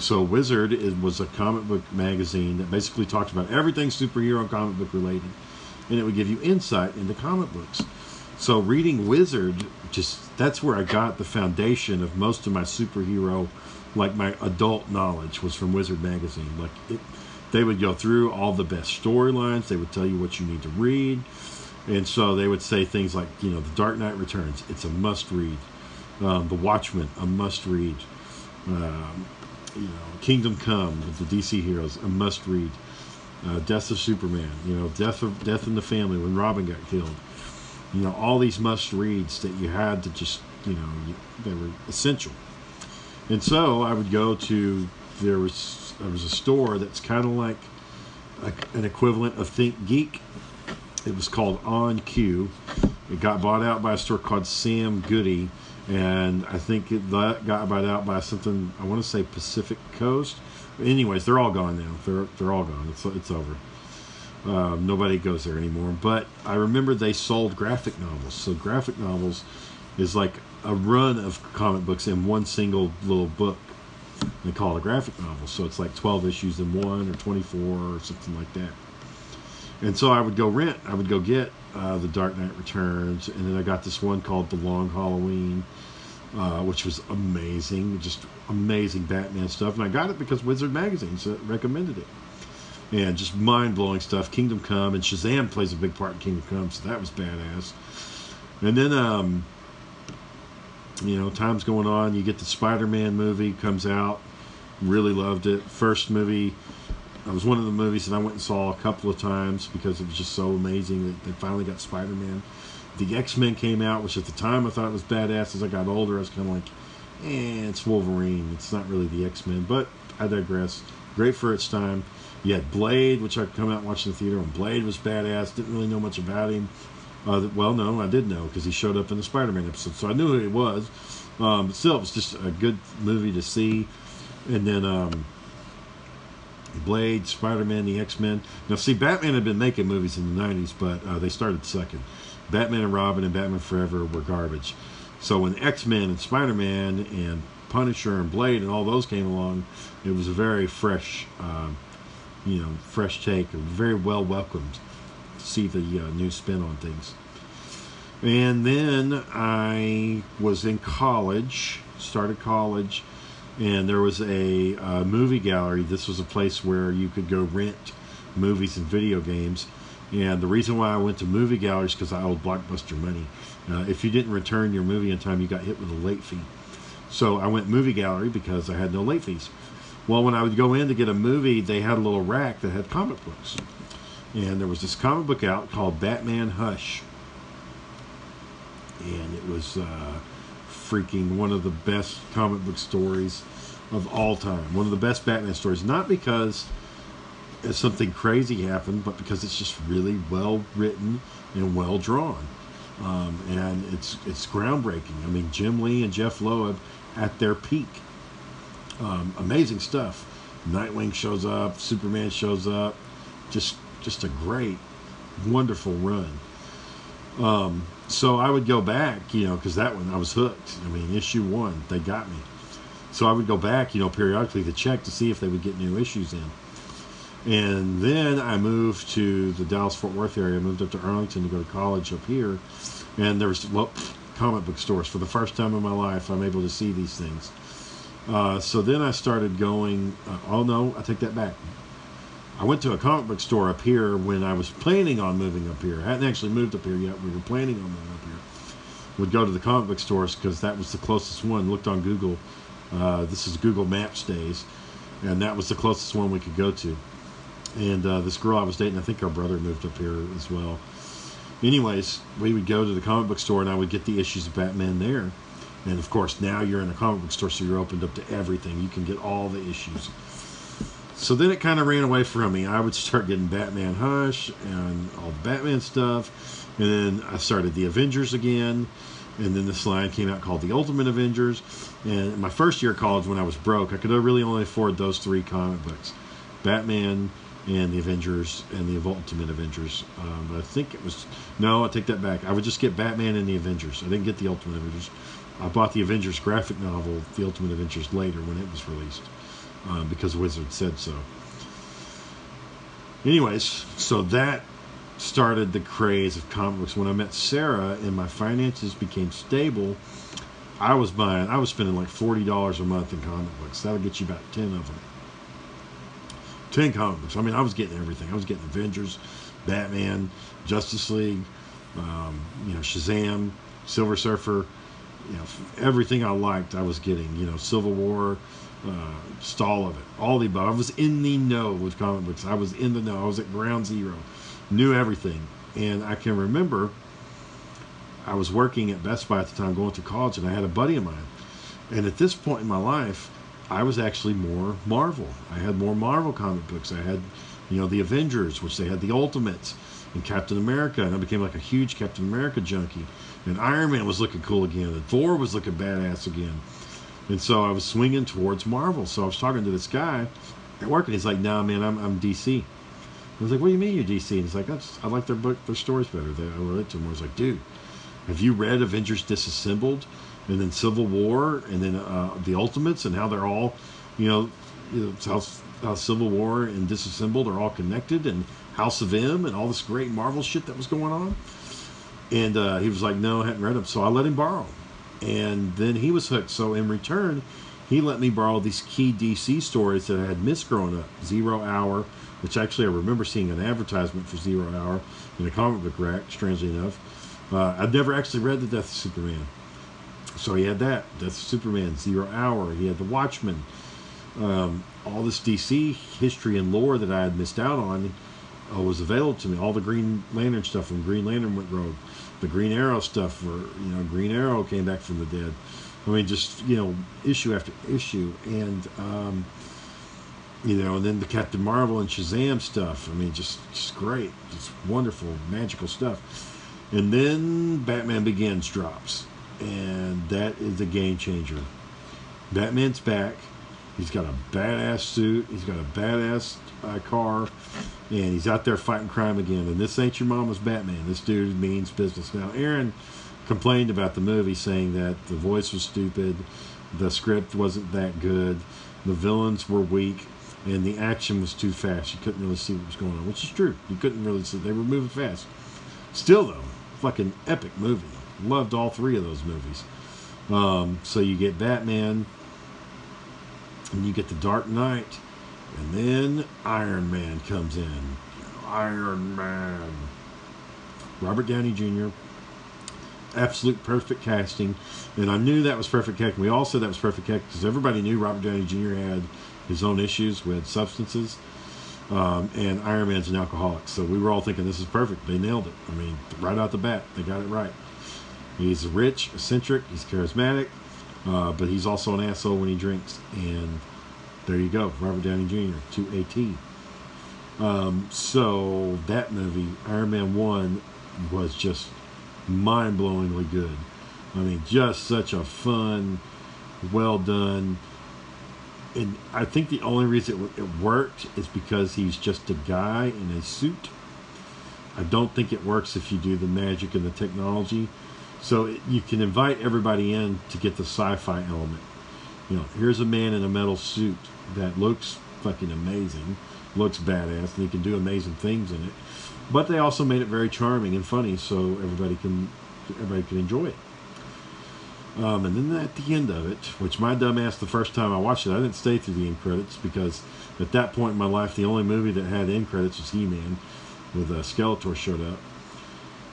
So Wizard, it was a comic book magazine that basically talked about everything superhero comic book related, and it would give you insight into comic books. So reading Wizard, that's where I got the foundation of most of my superhero, like my adult knowledge was from Wizard magazine. Like they would go through all the best storylines, they would tell you what you need to read, and so they would say things like, The Dark Knight Returns, it's a must read. The Watchmen, a must read. Kingdom Come with the DC heroes, a must read. Death of Superman, Death in the Family when Robin got killed. All these must reads that you had to just, they were essential. And so I would go to, there was a store that's kind of like an equivalent of Think Geek. It was called On Q. It got bought out by a store called Sam Goody. And I think that got bought out by something, I want to say Pacific Coast. Anyways, they're all gone now. They're all gone. It's over. Nobody goes there anymore. But I remember they sold graphic novels. So graphic novels is like a run of comic books in one single little book. They call it a graphic novel. So it's like 12 issues in one, or 24, or something like that. And so I would go get The Dark Knight Returns, and then I got this one called The Long Halloween, which was amazing, just amazing Batman stuff. And I got it because Wizard Magazine recommended it. And just mind-blowing stuff. Kingdom Come, and Shazam plays a big part in Kingdom Come, so that was badass. And then, time's going on, you get the Spider-Man movie, comes out, really loved it. First movie... It was one of the movies that I went and saw a couple of times because it was just so amazing that they finally got Spider-Man. The X-Men came out, which at the time I thought was badass. As I got older, I was kind of like, it's Wolverine. It's not really the X-Men, but I digress. Great for its time. You had Blade, which I come out and watch in the theater, and Blade was badass. Didn't really know much about him. Well, no, I did know, because he showed up in the Spider-Man episode, so I knew who he was. But still, it was just a good movie to see. And then Blade, Spider-Man, the X-Men. Now, see, Batman had been making movies in the 90s, but they started sucking. Batman and Robin and Batman Forever were garbage. So when X-Men and Spider-Man and Punisher and Blade and all those came along, it was a very fresh, fresh take, and very well welcomed to see the new spin on things. And then I was in college, started college, and there was a movie gallery. This was a place where you could go rent movies and video games. And the reason why I went to movie galleries because I owed Blockbuster money. If you didn't return your movie in time, you got hit with a late fee. So I went movie gallery because I had no late fees. Well, when I would go in to get a movie, they had a little rack that had comic books. And there was this comic book out called Batman Hush. And it was freaking one of the best comic book stories of all time. One of the best Batman stories. Not because something crazy happened, but because it's just really well written and well drawn. And it's groundbreaking. I mean, Jim Lee and Jeff Loeb at their peak. Amazing stuff. Nightwing shows up. Superman shows up. Just a great, wonderful run. So I would go back, because that one, I was hooked. I mean, issue one, they got me. So I would go back, periodically to check to see if they would get new issues in. And then I moved to the Dallas-Fort Worth area. I moved up to Arlington to go to college up here. And there was comic book stores. For the first time in my life, I'm able to see these things. So then I started going, I take that back. I went to a comic book store up here when I was planning on moving up here. I hadn't actually moved up here yet. We were planning on moving up here. Would go to the comic book stores because that was the closest one. Looked on Google. This is Google Maps days. And that was the closest one we could go to. And this girl I was dating, I think her brother moved up here as well. Anyways, we would go to the comic book store and I would get the issues of Batman there. And of course, now you're in a comic book store, so you're opened up to everything. You can get all the issues. So then it kind of ran away from me. I would start getting Batman Hush and all the Batman stuff. And then I started the Avengers again. And then this line came out called the Ultimate Avengers. And in my first year of college, when I was broke, I could really only afford those three comic books. Batman and the Avengers and the Ultimate Avengers. But I think it was... No, I take that back. I would just get Batman and the Avengers. I didn't get the Ultimate Avengers. I bought the Avengers graphic novel, The Ultimate Avengers, later when it was released. Because Wizard said so. Anyways, so that started the craze of comic books. When I met Sarah and my finances became stable, I was spending like $40 a month in comic books. That'll get you about 10 of them. 10 comic books. I mean, I was getting everything. I was getting Avengers, Batman, Justice League, Shazam, Silver Surfer, everything I liked I was getting, Civil War, just all of it, all the above. I was in the know with comic books. I was in the know. I was at ground zero, knew everything. And I can remember I was working at Best Buy at the time, going to college, and I had a buddy of mine. And at this point in my life, I was actually more Marvel. I had more Marvel comic books. I had, the Avengers, which they had the Ultimates, and Captain America, and I became like a huge Captain America junkie. And Iron Man was looking cool again, and Thor was looking badass again. And so I was swinging towards Marvel. So I was talking to this guy at work, and he's like, "Nah, man, I'm DC." I was like, "What do you mean you're DC?" And he's like, "I like their book, their stories better. I relate to them." I was like, "Dude, have you read Avengers Disassembled, and then Civil War, and then the Ultimates, and how they're all, how Civil War and Disassembled are all connected, and House of M, and all this great Marvel shit that was going on?" And he was like, "No, I hadn't read them." So I let him borrow. And then he was hooked. So in return, he let me borrow these key DC stories that I had missed growing up. Zero Hour, which actually I remember seeing an advertisement for Zero Hour in a comic book rack, strangely enough. I'd never actually read The Death of Superman. So he had that, Death of Superman, Zero Hour. He had The Watchmen. All this DC history and lore that I had missed out on was available to me. All the Green Lantern stuff when Green Lantern went rogue. The Green Arrow stuff, Green Arrow came back from the dead. I mean, just, you know, issue after issue. And, you know, and then the Captain Marvel and Shazam stuff. I mean, just great. Just wonderful, magical stuff. And then Batman Begins drops. And that is a game changer. Batman's back. He's got a badass suit. He's got a badass car. And he's out there fighting crime again. And this ain't your mama's Batman. This dude means business. Now, Aaron complained about the movie, saying that the voice was stupid, the script wasn't that good, the villains were weak, and the action was too fast. You couldn't really see what was going on, which is true. You couldn't really see. They were moving fast. Still, though, fucking epic movie. Loved all three of those movies. So you get Batman, and you get The Dark Knight, and then Iron Man comes in. Iron Man. Robert Downey Jr., absolute perfect casting. And I knew that was perfect casting. We all said that was perfect casting because everybody knew Robert Downey Jr. had his own issues with substances, and Iron Man's an alcoholic. So we were all thinking, this is perfect. They nailed it. I mean, right out the bat, they got it right. He's rich, eccentric, he's charismatic, but he's also an asshole when he drinks. And there you go, Robert Downey Jr. to a T. So that movie, Iron Man 1, was just mind-blowingly good. I mean, just such a fun, well done. And I think the only reason it worked is because he's just a guy in a suit. I don't think it works if you do the magic and the technology. So you can invite everybody in to get the sci-fi element. You know, here's a man in a metal suit that looks fucking amazing, looks badass, and he can do amazing things in it. But they also made it very charming and funny, so everybody can enjoy it. And then at the end of it, which my dumbass, the first time I watched it, I didn't stay through the end credits because at that point in my life, the only movie that had end credits was He-Man, with Skeletor showed up.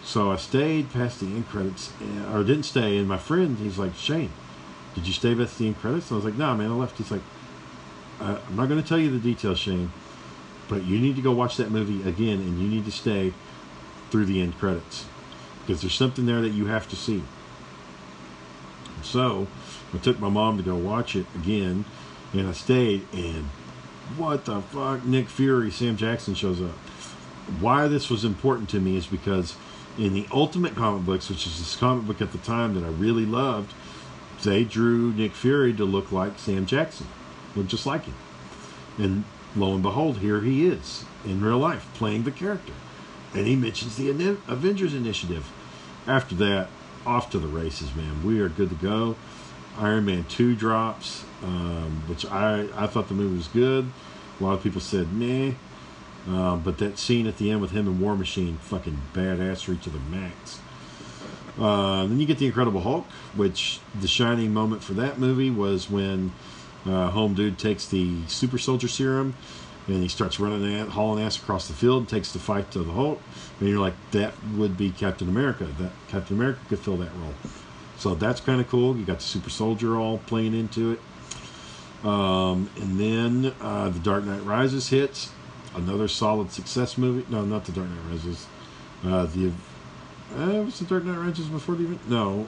So I stayed past the end credits, or didn't stay, and my friend, he's like, Shane, did you stay past the end credits? And I was like, nah, man, I left. He's like, I'm not going to tell you the details, Shane, but you need to go watch that movie again, and you need to stay through the end credits because there's something there that you have to see. So I took my mom to go watch it again, and I stayed, and what the fuck, Nick Fury, Sam Jackson shows up. Why this was important to me is because in the Ultimate comic books, which is this comic book at the time that I really loved, they drew Nick Fury to look like Sam Jackson, look just like him. And lo and behold, here he is in real life playing the character. And he mentions the Avengers Initiative. After that, off to the races, man. We are good to go. Iron Man 2 drops, which I thought the movie was good. A lot of people said, nah. But that scene at the end with him and War Machine, fucking badassery to the max. Then you get the Incredible Hulk, which the shining moment for that movie was when Home Dude takes the Super Soldier Serum and he starts hauling ass across the field, takes the fight to the Hulk, and you're like, that would be Captain America. That Captain America could fill that role. So that's kind of cool. You got the Super Soldier all playing into it. And then The Dark Knight Rises hits. Another solid success movie. No, not The Dark Knight Rises. Was The Dark Knight Rises before the event? No.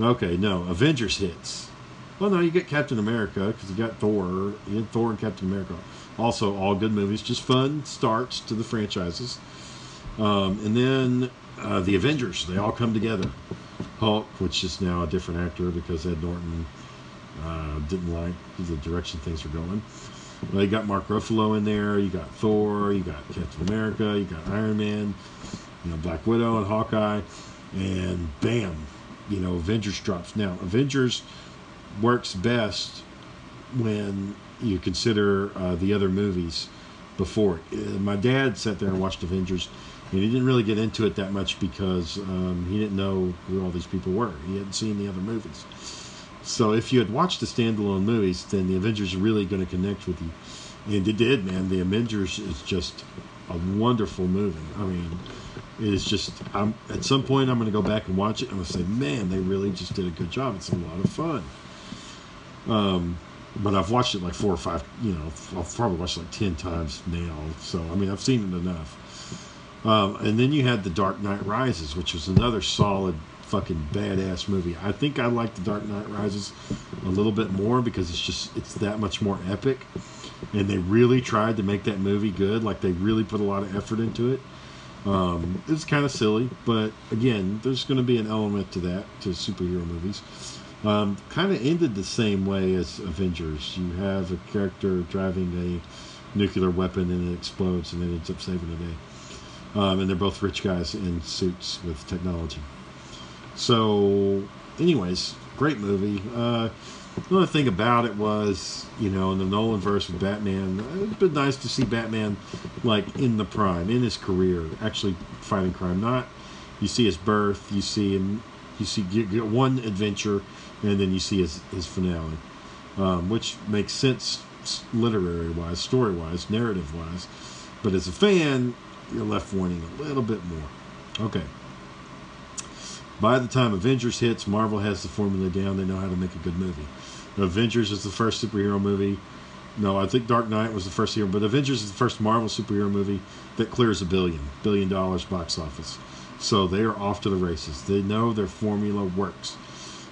Okay, no. Avengers hits. Well, no, you get Captain America because you got Thor. You had Thor and Captain America. Also, all good movies. Just fun starts to the franchises. And then the Avengers. They all come together. Hulk, which is now a different actor because Ed Norton didn't like the direction things were going. Well, you got Mark Ruffalo in there, you got Thor, you got Captain America, you got Iron Man, you know, Black Widow and Hawkeye, and bam, you know, Avengers drops. Now, Avengers works best when you consider the other movies before it. My dad sat there and watched Avengers, and he didn't really get into it that much because he didn't know who all these people were. He hadn't seen the other movies. So if you had watched the standalone movies, then the Avengers are really going to connect with you. And it did, man. The Avengers is just a wonderful movie. I mean, it is just, at some point I'm going to go back and watch it and I'm going to say, man, they really just did a good job. It's a lot of fun. But I've watched it like 4 or 5, you know, I've probably watched it like 10 times now. So, I mean, I've seen it enough. And then you had The Dark Knight Rises, which was another solid fucking badass movie. I think I like The Dark Knight Rises a little bit more because it's that much more epic. And they really tried to make that movie good. Like, they really put a lot of effort into it. It's kind of silly, but again, there's going to be an element to that, to superhero movies. Kind of ended the same way as Avengers. You have a character driving a nuclear weapon and it explodes and it ends up saving the day. And they're both rich guys in suits with technology. So, anyways, great movie. Another thing about it was, you know, in the Nolanverse with Batman, it's been nice to see Batman, like, in the prime, in his career, actually fighting crime. Not, you see his birth, you see him, you see get one adventure, and then you see his finale, which makes sense literary-wise, story-wise, narrative-wise. But as a fan, you're left wanting a little bit more. Okay. By the time Avengers hits, Marvel has the formula down. They know how to make a good movie. Avengers is the first superhero movie. No, I think Dark Knight was the first hero, but Avengers is the first Marvel superhero movie that clears $1 billion box office. So they are off to the races. They know their formula works.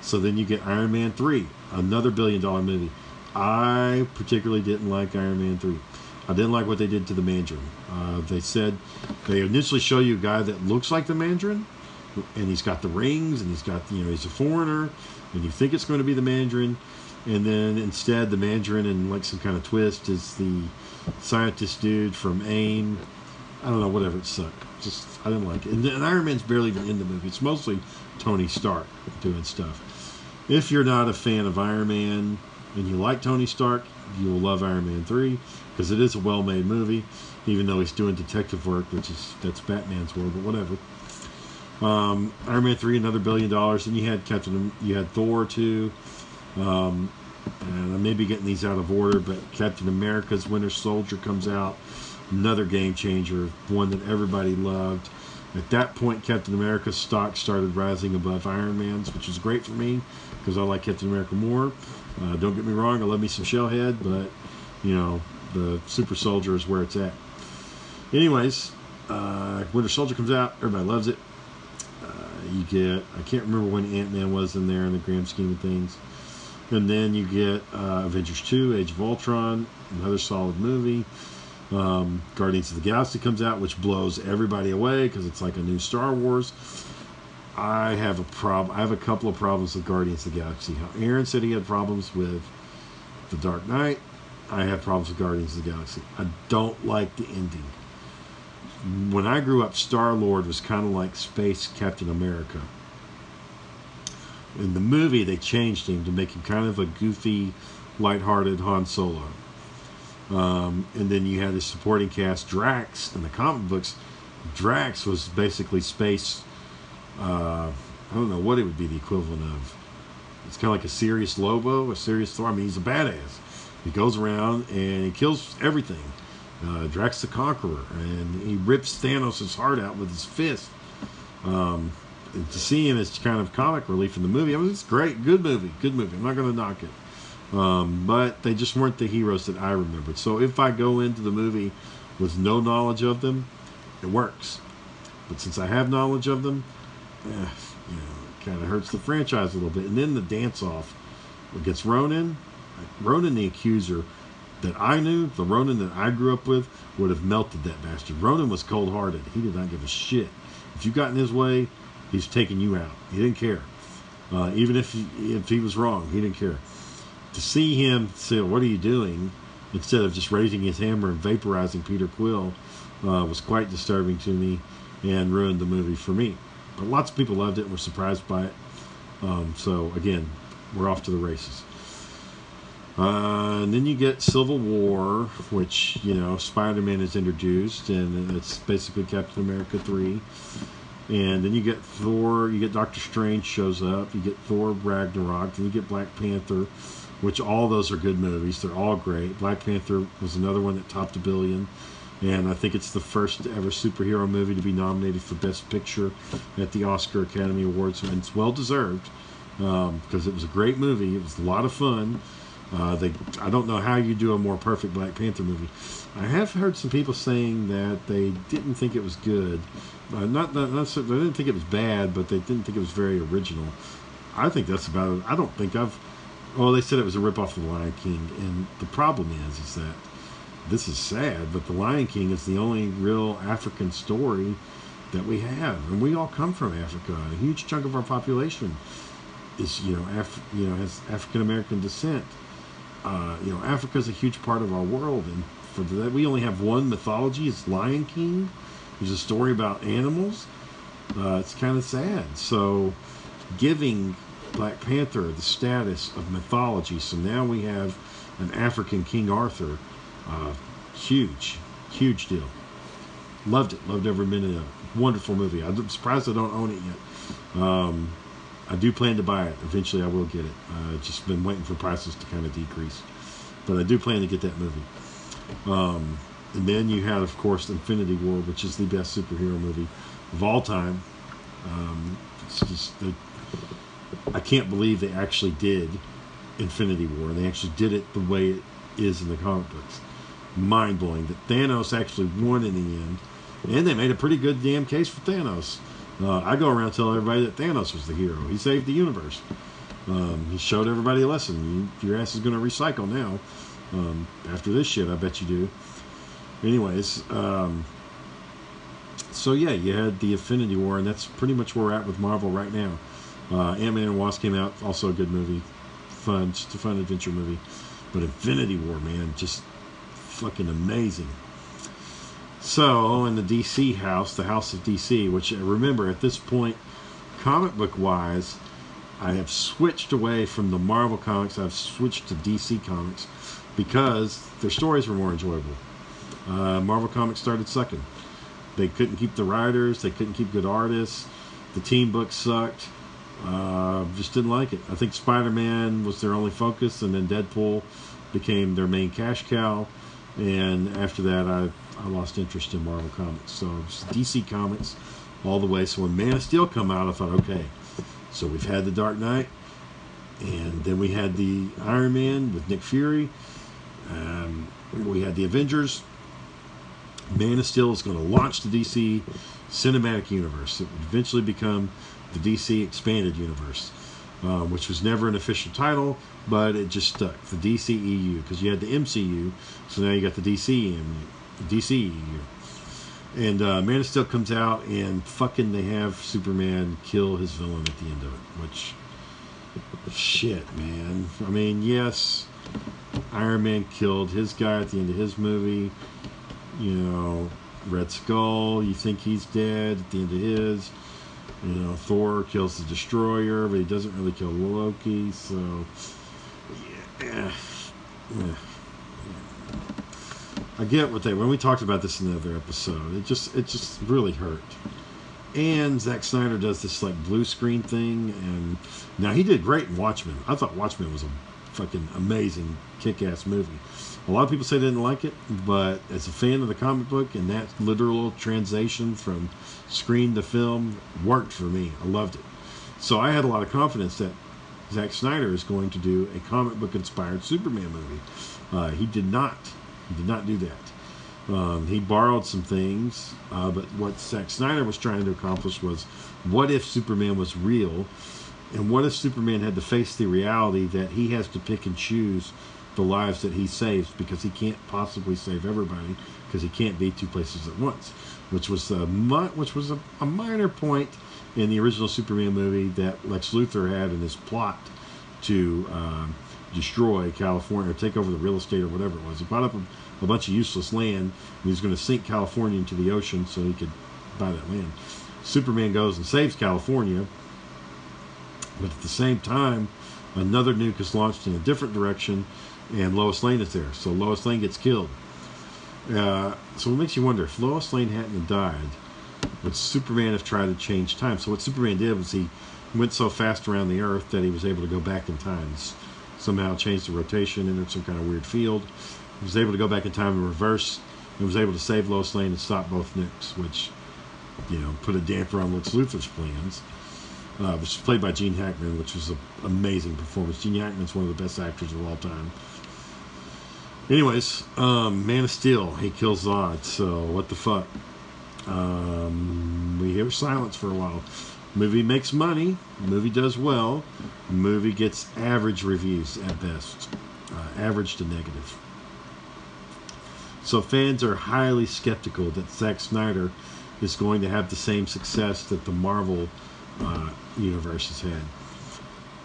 So then you get Iron Man 3, another $1 billion movie. I particularly didn't like Iron Man 3. I didn't like what they did to the Mandarin. They said they initially show you a guy that looks like the Mandarin, and he's got the rings, and he's got, you know, he's a foreigner, and you think it's going to be the Mandarin, and then instead the Mandarin, and like some kind of twist, is the scientist dude from AIM. I don't know, whatever, it sucked. Just, I didn't like it. And Iron Man's barely even in the movie. It's mostly Tony Stark doing stuff. If you're not a fan of Iron Man and you like Tony Stark, you'll love Iron Man 3, because it is a well-made movie, even though he's doing detective work, which is, that's Batman's world, but whatever. Iron Man 3, another $1 billion, and you had Thor 2, and I may be getting these out of order, but Captain America's Winter Soldier comes out, another game changer, one that everybody loved. At that point, Captain America's stock started rising above Iron Man's, which is great for me, because I like Captain America more. Don't get me wrong, I love me some Shellhead, but, you know, the Super Soldier is where it's at. Anyways, Winter Soldier comes out, everybody loves it. You get, I can't remember when Ant-Man was in there in the grand scheme of things. And then you get Avengers 2, Age of Ultron, another solid movie. Guardians of the Galaxy comes out, which blows everybody away because it's like a new Star Wars. I have a couple of problems with Guardians of the Galaxy. How Aaron said he had problems with The Dark Knight, I have problems with Guardians of the Galaxy. I don't like the ending. When I grew up, Star-Lord was kind of like Space Captain America. In the movie, they changed him to make him kind of a goofy, lighthearted Han Solo. And then you had his supporting cast, Drax. In the comic books, Drax was basically space... I don't know what it would be the equivalent of. It's kind of like a serious Lobo, a serious Thor. I mean, he's a badass. He goes around and he kills everything. Drax the Conqueror, and he rips Thanos' heart out with his fist. To see him as kind of comic relief in the movie, I mean, it's great, good movie, I'm not going to knock it, but they just weren't the heroes that I remembered. So if I go into the movie with no knowledge of them, it works, but since I have knowledge of them, you know, it kind of hurts the franchise a little bit. And then the dance-off against Ronan the Accuser, that I knew, the Ronan that I grew up with, would have melted that bastard. Ronan was cold-hearted. He did not give a shit. If you got in his way, he's taking you out. He didn't care. Even if he was wrong, he didn't care. To see him say, what are you doing, instead of just raising his hammer and vaporizing Peter Quill, was quite disturbing to me and ruined the movie for me. But lots of people loved it and were surprised by it. So, again, we're off to the races. And then you get Civil War, which, you know, Spider-Man is introduced, and it's basically Captain America 3. And then you get Thor, you get Doctor Strange shows up, you get Thor Ragnarok, then you get Black Panther, which all those are good movies. They're all great. Black Panther was another one that topped $1 billion, and I think it's the first ever superhero movie to be nominated for Best Picture at the Oscar Academy Awards, and it's well-deserved, because it was a great movie. It was a lot of fun. I don't know how you do a more perfect Black Panther movie. I have heard some people saying that they didn't think it was good. Not they didn't think it was bad, but they didn't think it was very original. I think that's about it. I don't think I've... Well, they said it was a ripoff of The Lion King, and the problem is that this is sad, but The Lion King is the only real African story that we have, and we all come from Africa. A huge chunk of our population is, has African American descent. Africa is a huge part of our world, and for that we only have one mythology. It's Lion King. There's a story about animals. It's kind of sad. So, giving Black Panther the status of mythology, so now we have an African King Arthur. Huge deal. Loved it. Loved every minute of it. Wonderful movie. I'm surprised I don't own it yet. I do plan to buy it. Eventually I will get it. Just been waiting for prices to kind of decrease. But I do plan to get that movie. And then you had, of course, Infinity War, which is the best superhero movie of all time. It's just... I can't believe they actually did Infinity War. They actually did it the way it is in the comic books. Mind-blowing that Thanos actually won in the end. And they made a pretty good damn case for Thanos. I go around telling everybody that Thanos was the hero. He saved the universe. He showed everybody a lesson. Your ass is going to recycle now. After this shit, I bet you do. Anyways, so yeah, you had the Infinity War, and that's pretty much where we're at with Marvel right now. Ant-Man and Wasp came out, also a good movie. Fun, just a fun adventure movie. But Infinity War, man, just fucking amazing. So, in the DC house, the House of DC, which, remember, at this point, comic book-wise, I have switched away from the Marvel comics. I've switched to DC comics because their stories were more enjoyable. Marvel comics started sucking. They couldn't keep the writers. They couldn't keep good artists. The team books sucked. Just didn't like it. I think Spider-Man was their only focus, and then Deadpool became their main cash cow. And after that, I lost interest in Marvel Comics. So DC Comics all the way. So when Man of Steel come out, I thought, okay, so we've had the Dark Knight, and then we had the Iron Man with Nick Fury. We had the Avengers. Man of Steel is going to launch the DC Cinematic Universe. It would eventually become the DC Expanded Universe, which was never an official title, but it just stuck. The DCEU, because you had the MCU, so now you got the DCEU. And Man of Steel comes out, and fucking they have Superman kill his villain at the end of it, which, shit, man. I mean, yes, Iron Man killed his guy at the end of his movie. You know, Red Skull, you think he's dead at the end of his. You know, Thor kills the Destroyer, but he doesn't really kill Loki, so... Yeah. I get what when we talked about this in the other episode, it just really hurt. And Zack Snyder does this, blue screen thing, and... Now, he did great in Watchmen. I thought Watchmen was a fucking amazing, kick-ass movie. A lot of people say they didn't like it, but as a fan of the comic book and that literal translation from screen to film worked for me. I loved it. So I had a lot of confidence that Zack Snyder is going to do a comic book inspired Superman movie. He did not do that. He borrowed some things, but what Zack Snyder was trying to accomplish was, what if Superman was real, and what if Superman had to face the reality that he has to pick and choose the lives that he saves, because he can't possibly save everybody, because he can't be two places at once, which was a minor point in the original Superman movie that Lex Luthor had in his plot to destroy California or take over the real estate or whatever it was. He bought up a bunch of useless land, and he was going to sink California into the ocean so he could buy that land. Superman goes and saves California, but at the same time another nuke is launched in a different direction, and Lois Lane is there. So Lois Lane gets killed. So it makes you wonder, if Lois Lane hadn't died, would Superman have tried to change time? So what Superman did was, he went so fast around the Earth that he was able to go back in time. Somehow changed the rotation, entered some kind of weird field. He was able to go back in time and reverse, and was able to save Lois Lane and stop both nukes, which, put a damper on Lex Luthor's plans. which is played by Gene Hackman, which was an amazing performance. Gene Hackman's one of the best actors of all time. Anyways, Man of Steel, he kills the odds, so what the fuck. We hear silence for a while. Movie makes money. Movie does well. Movie gets average reviews at best. Average to negative. So fans are highly skeptical that Zack Snyder is going to have the same success that the Marvel universe has had.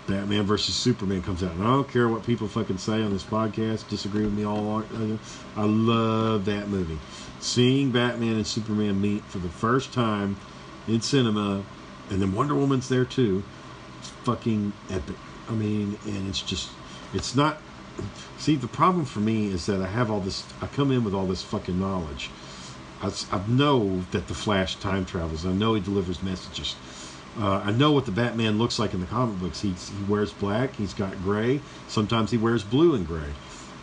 Batman vs. Superman comes out. And I don't care what people fucking say on this podcast. Disagree with me all along. I love that movie. Seeing Batman and Superman meet for the first time in cinema, and then Wonder Woman's there too, it's fucking epic. I mean, and it's just, it's not, see, the problem for me is that I have all this, I come in with all this fucking knowledge. I know that the Flash time travels. I know he delivers messages. I know what the Batman looks like in the comic books. He wears black. He's got gray. Sometimes he wears blue and gray.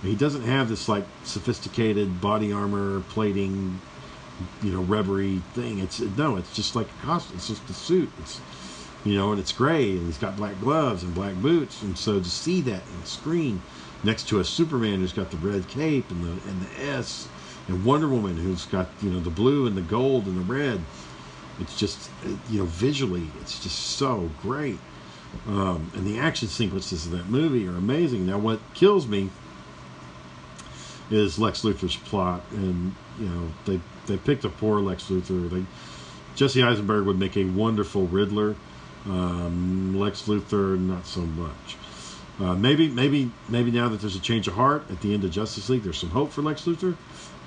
He doesn't have this like sophisticated body armor plating, you know, rubbery thing. It's just like a costume. It's just a suit. It's, you know, and it's gray, and he's got black gloves and black boots. And so to see that on the screen next to a Superman who's got the red cape and the S, and Wonder Woman who's got, you know, the blue and the gold and the red. It's just, you know, visually, it's just so great. And the action sequences of that movie are amazing. Now, what kills me is Lex Luthor's plot. And, you know, they picked a poor Lex Luthor. Jesse Eisenberg would make a wonderful Riddler. Lex Luthor, not so much. Maybe now that there's a change of heart at the end of Justice League, there's some hope for Lex Luthor.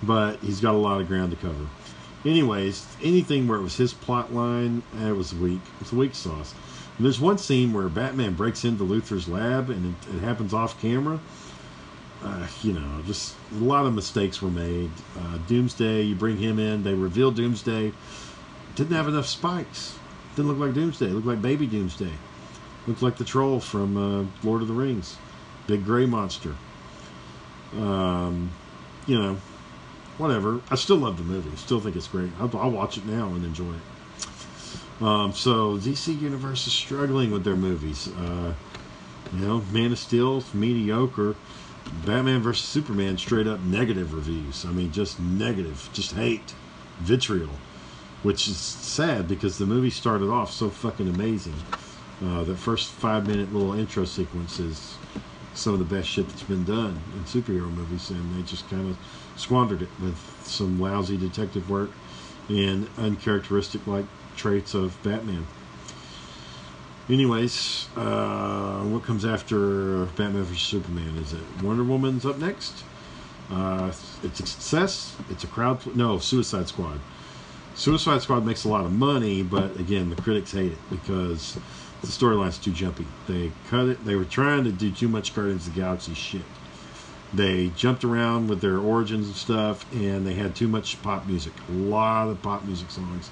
But he's got a lot of ground to cover. Anyways, anything where it was his plot line, it was weak. It's a weak sauce. And there's one scene where Batman breaks into Luthor's lab, and it happens off camera. You know, just a lot of mistakes were made. Doomsday, you bring him in. They reveal Doomsday. Didn't have enough spikes. Didn't look like Doomsday. Looked like Baby Doomsday. Looked like the troll from Lord of the Rings. Big gray monster. You know, whatever. I still love the movie. I still think it's great. I'll watch it now and enjoy it. So DC Universe is struggling with their movies. You know, Man of Steel, mediocre. Batman vs. Superman, straight up negative reviews. I mean, just negative. Just hate. Vitriol. Which is sad because the movie started off so fucking amazing. The first 5-minute little intro sequence is some of the best shit that's been done in superhero movies, and they just kind of squandered it with some lousy detective work and uncharacteristic like traits of Batman. Anyways, what comes after Batman vs. Superman? Is it Wonder Woman's up next? It's a success. It's a Suicide Squad. Suicide Squad makes a lot of money, but again, the critics hate it because the storyline's too jumpy. They cut it. They were trying to do too much Guardians of the Galaxy shit. They jumped around with their origins and stuff, and they had too much pop music. A lot of pop music songs.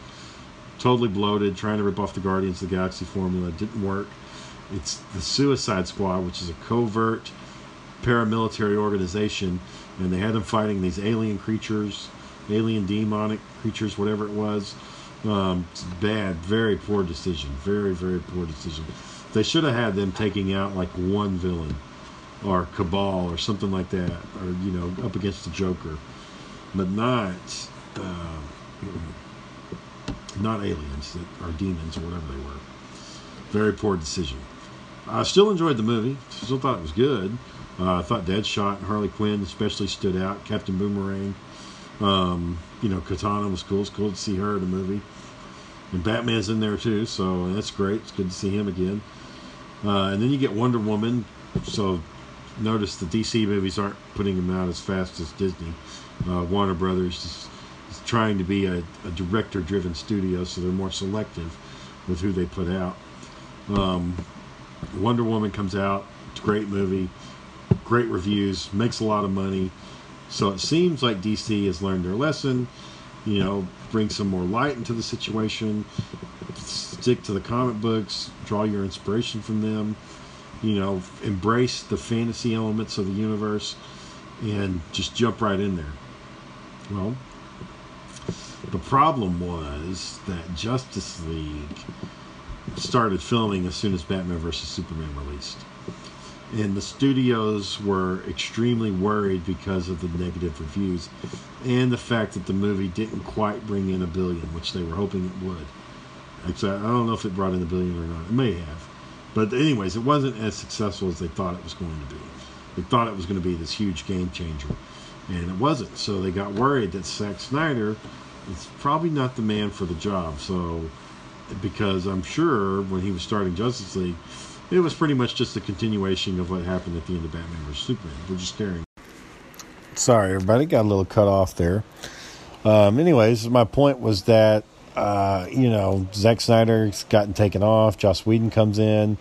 Totally bloated, trying to rip off the Guardians of the Galaxy formula. It didn't work. It's the Suicide Squad, which is a covert paramilitary organization, and they had them fighting these alien creatures, alien demonic creatures, whatever it was. Bad, very poor decision. Very, very poor decision. They should have had them taking out like one villain, or Cabal, or something like that, or, you know, up against the Joker, but not aliens that are demons or whatever they were. Very poor decision. I still enjoyed the movie. Still thought it was good. I thought Deadshot and Harley Quinn especially stood out. Captain Boomerang, you know, Katana was cool. It's cool to see her in a movie, and Batman's in there too, so that's great. It's good to see him again. And then you get Wonder Woman. So notice the DC movies aren't putting them out as fast as Disney. Warner Brothers is trying to be a director-driven studio, so they're more selective with who they put out. Wonder Woman comes out. It's a great movie. Great reviews. Makes a lot of money. So it seems like DC has learned their lesson. You know, bring some more light into the situation. Stick to the comic books. Draw your inspiration from them. You know, embrace the fantasy elements of the universe and just jump right in there. Well, the problem was that Justice League started filming as soon as Batman vs. Superman released. And the studios were extremely worried because of the negative reviews and the fact that the movie didn't quite bring in $1 billion, which they were hoping it would. Actually, I don't know if it brought in $1 billion or not. It may have. But anyways, it wasn't as successful as they thought it was going to be. They thought it was going to be this huge game changer, and it wasn't. So they got worried that Zack Snyder is probably not the man for the job. So, because I'm sure when he was starting Justice League, it was pretty much just a continuation of what happened at the end of Batman vs. Superman. We're just carrying. Sorry, everybody. Got a little cut off there. Anyways, my point was that, Zack Snyder's gotten taken off. Joss Whedon comes in.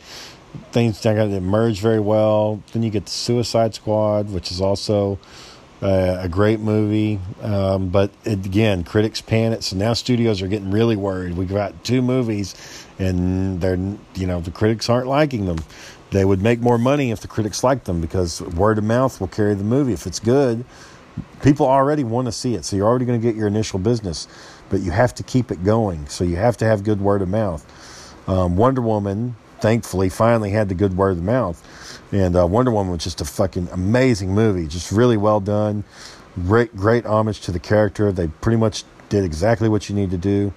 Things didn't merge very well. Then you get the Suicide Squad, which is also a great movie. But again, critics pan it. So now studios are getting really worried. We've got two movies and they're, the critics aren't liking them. They would make more money if the critics liked them, because word of mouth will carry the movie. If it's good, people already want to see it. So you're already going to get your initial business, but you have to keep it going. So you have to have good word of mouth. Wonder Woman, thankfully, finally had the good word of mouth. And Wonder Woman was just a fucking amazing movie. Just really well done. Great homage to the character. They pretty much did exactly what you need to do.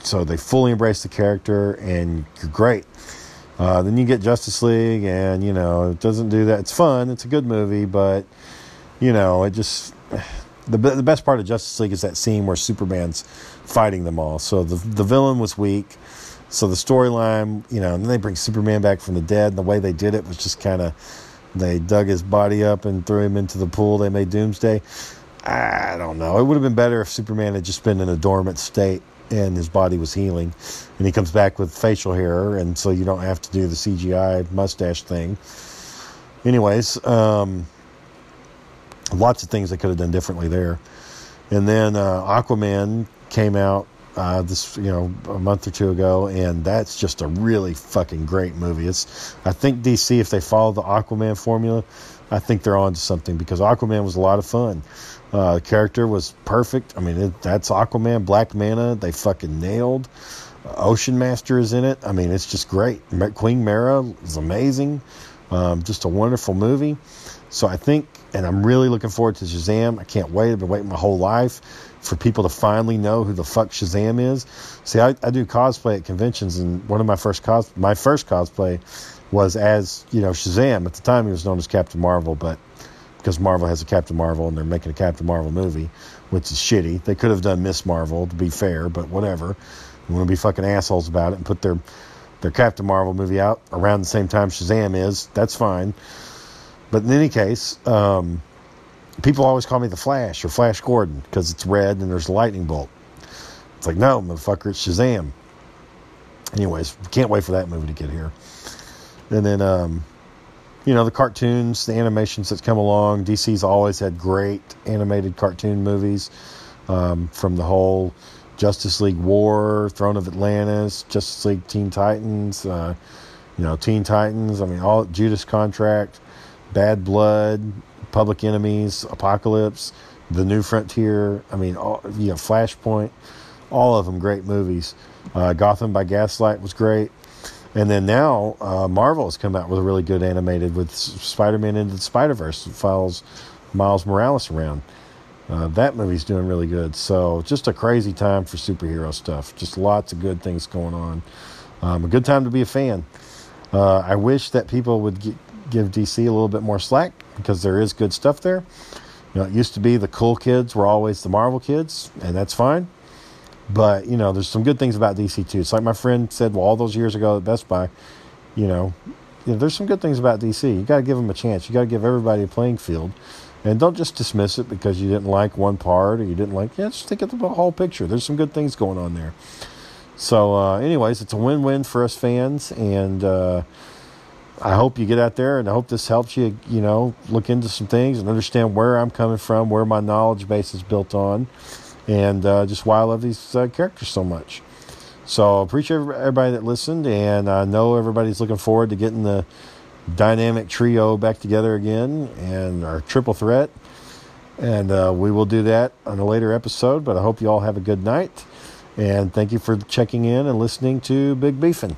So they fully embraced the character, and you're great. Then you get Justice League, and, it doesn't do that. It's fun. It's a good movie, but, it just... The best part of Justice League is that scene where Superman's fighting them all. So the villain was weak. So the storyline, and then they bring Superman back from the dead. And the way they did it was just kind of, they dug his body up and threw him into the pool. They made Doomsday. I don't know. It would have been better if Superman had just been in a dormant state and his body was healing. And he comes back with facial hair, and so you don't have to do the CGI mustache thing. Anyways, lots of things they could have done differently there. And then Aquaman came out. A month or two ago, and that's just a really fucking great movie. I think DC, if they follow the Aquaman formula, I think they're on to something, because Aquaman was a lot of fun. The character was perfect. I mean, that's Aquaman. Black Manta, they fucking nailed. Ocean Master is in it. I mean, it's just great. Queen Mera is amazing. Just a wonderful movie. So I think, and I'm really looking forward to Shazam. I can't wait. I've been waiting my whole life for people to finally know who the fuck Shazam is. See, I do cosplay at conventions, and one of my first cosplay was as, Shazam. At the time, he was known as Captain Marvel, but because Marvel has a Captain Marvel and they're making a Captain Marvel movie, which is shitty. They could have done Miss Marvel, to be fair, but whatever. They want to be fucking assholes about it and put their Captain Marvel movie out around the same time Shazam is. That's fine. But in any case, people always call me the Flash or Flash Gordon because it's red and there's a lightning bolt. It's like, no, motherfucker, it's Shazam. Anyways, can't wait for that movie to get here. And then, the cartoons, the animations that's come along. DC's always had great animated cartoon movies, from the whole Justice League War, Throne of Atlantis, Justice League Teen Titans, Teen Titans. I mean, all Judas Contract. Bad Blood, Public Enemies, Apocalypse, The New Frontier, I mean, Flashpoint, all of them great movies. Gotham by Gaslight was great. And then now Marvel has come out with a really good animated with Spider-Man Into the Spider-Verse that follows Miles Morales around. That movie's doing really good. So just a crazy time for superhero stuff. Just lots of good things going on. A good time to be a fan. I wish that people would give DC a little bit more slack, because there is good stuff there. It used to be the cool kids were always the Marvel kids, and that's fine. But, there's some good things about DC, too. It's like my friend said, all those years ago at Best Buy, there's some good things about DC. You got to give them a chance. You got to give everybody a playing field. And don't just dismiss it because you didn't like one part or you didn't like... Yeah, just take it the whole picture. There's some good things going on there. So, anyways, it's a win-win for us fans, and... I hope you get out there, and I hope this helps you, look into some things and understand where I'm coming from, where my knowledge base is built on, and just why I love these characters so much. So I appreciate everybody that listened, and I know everybody's looking forward to getting the dynamic trio back together again and our triple threat, and we will do that on a later episode, but I hope you all have a good night, And thank you for checking in and listening to Big Beefin'.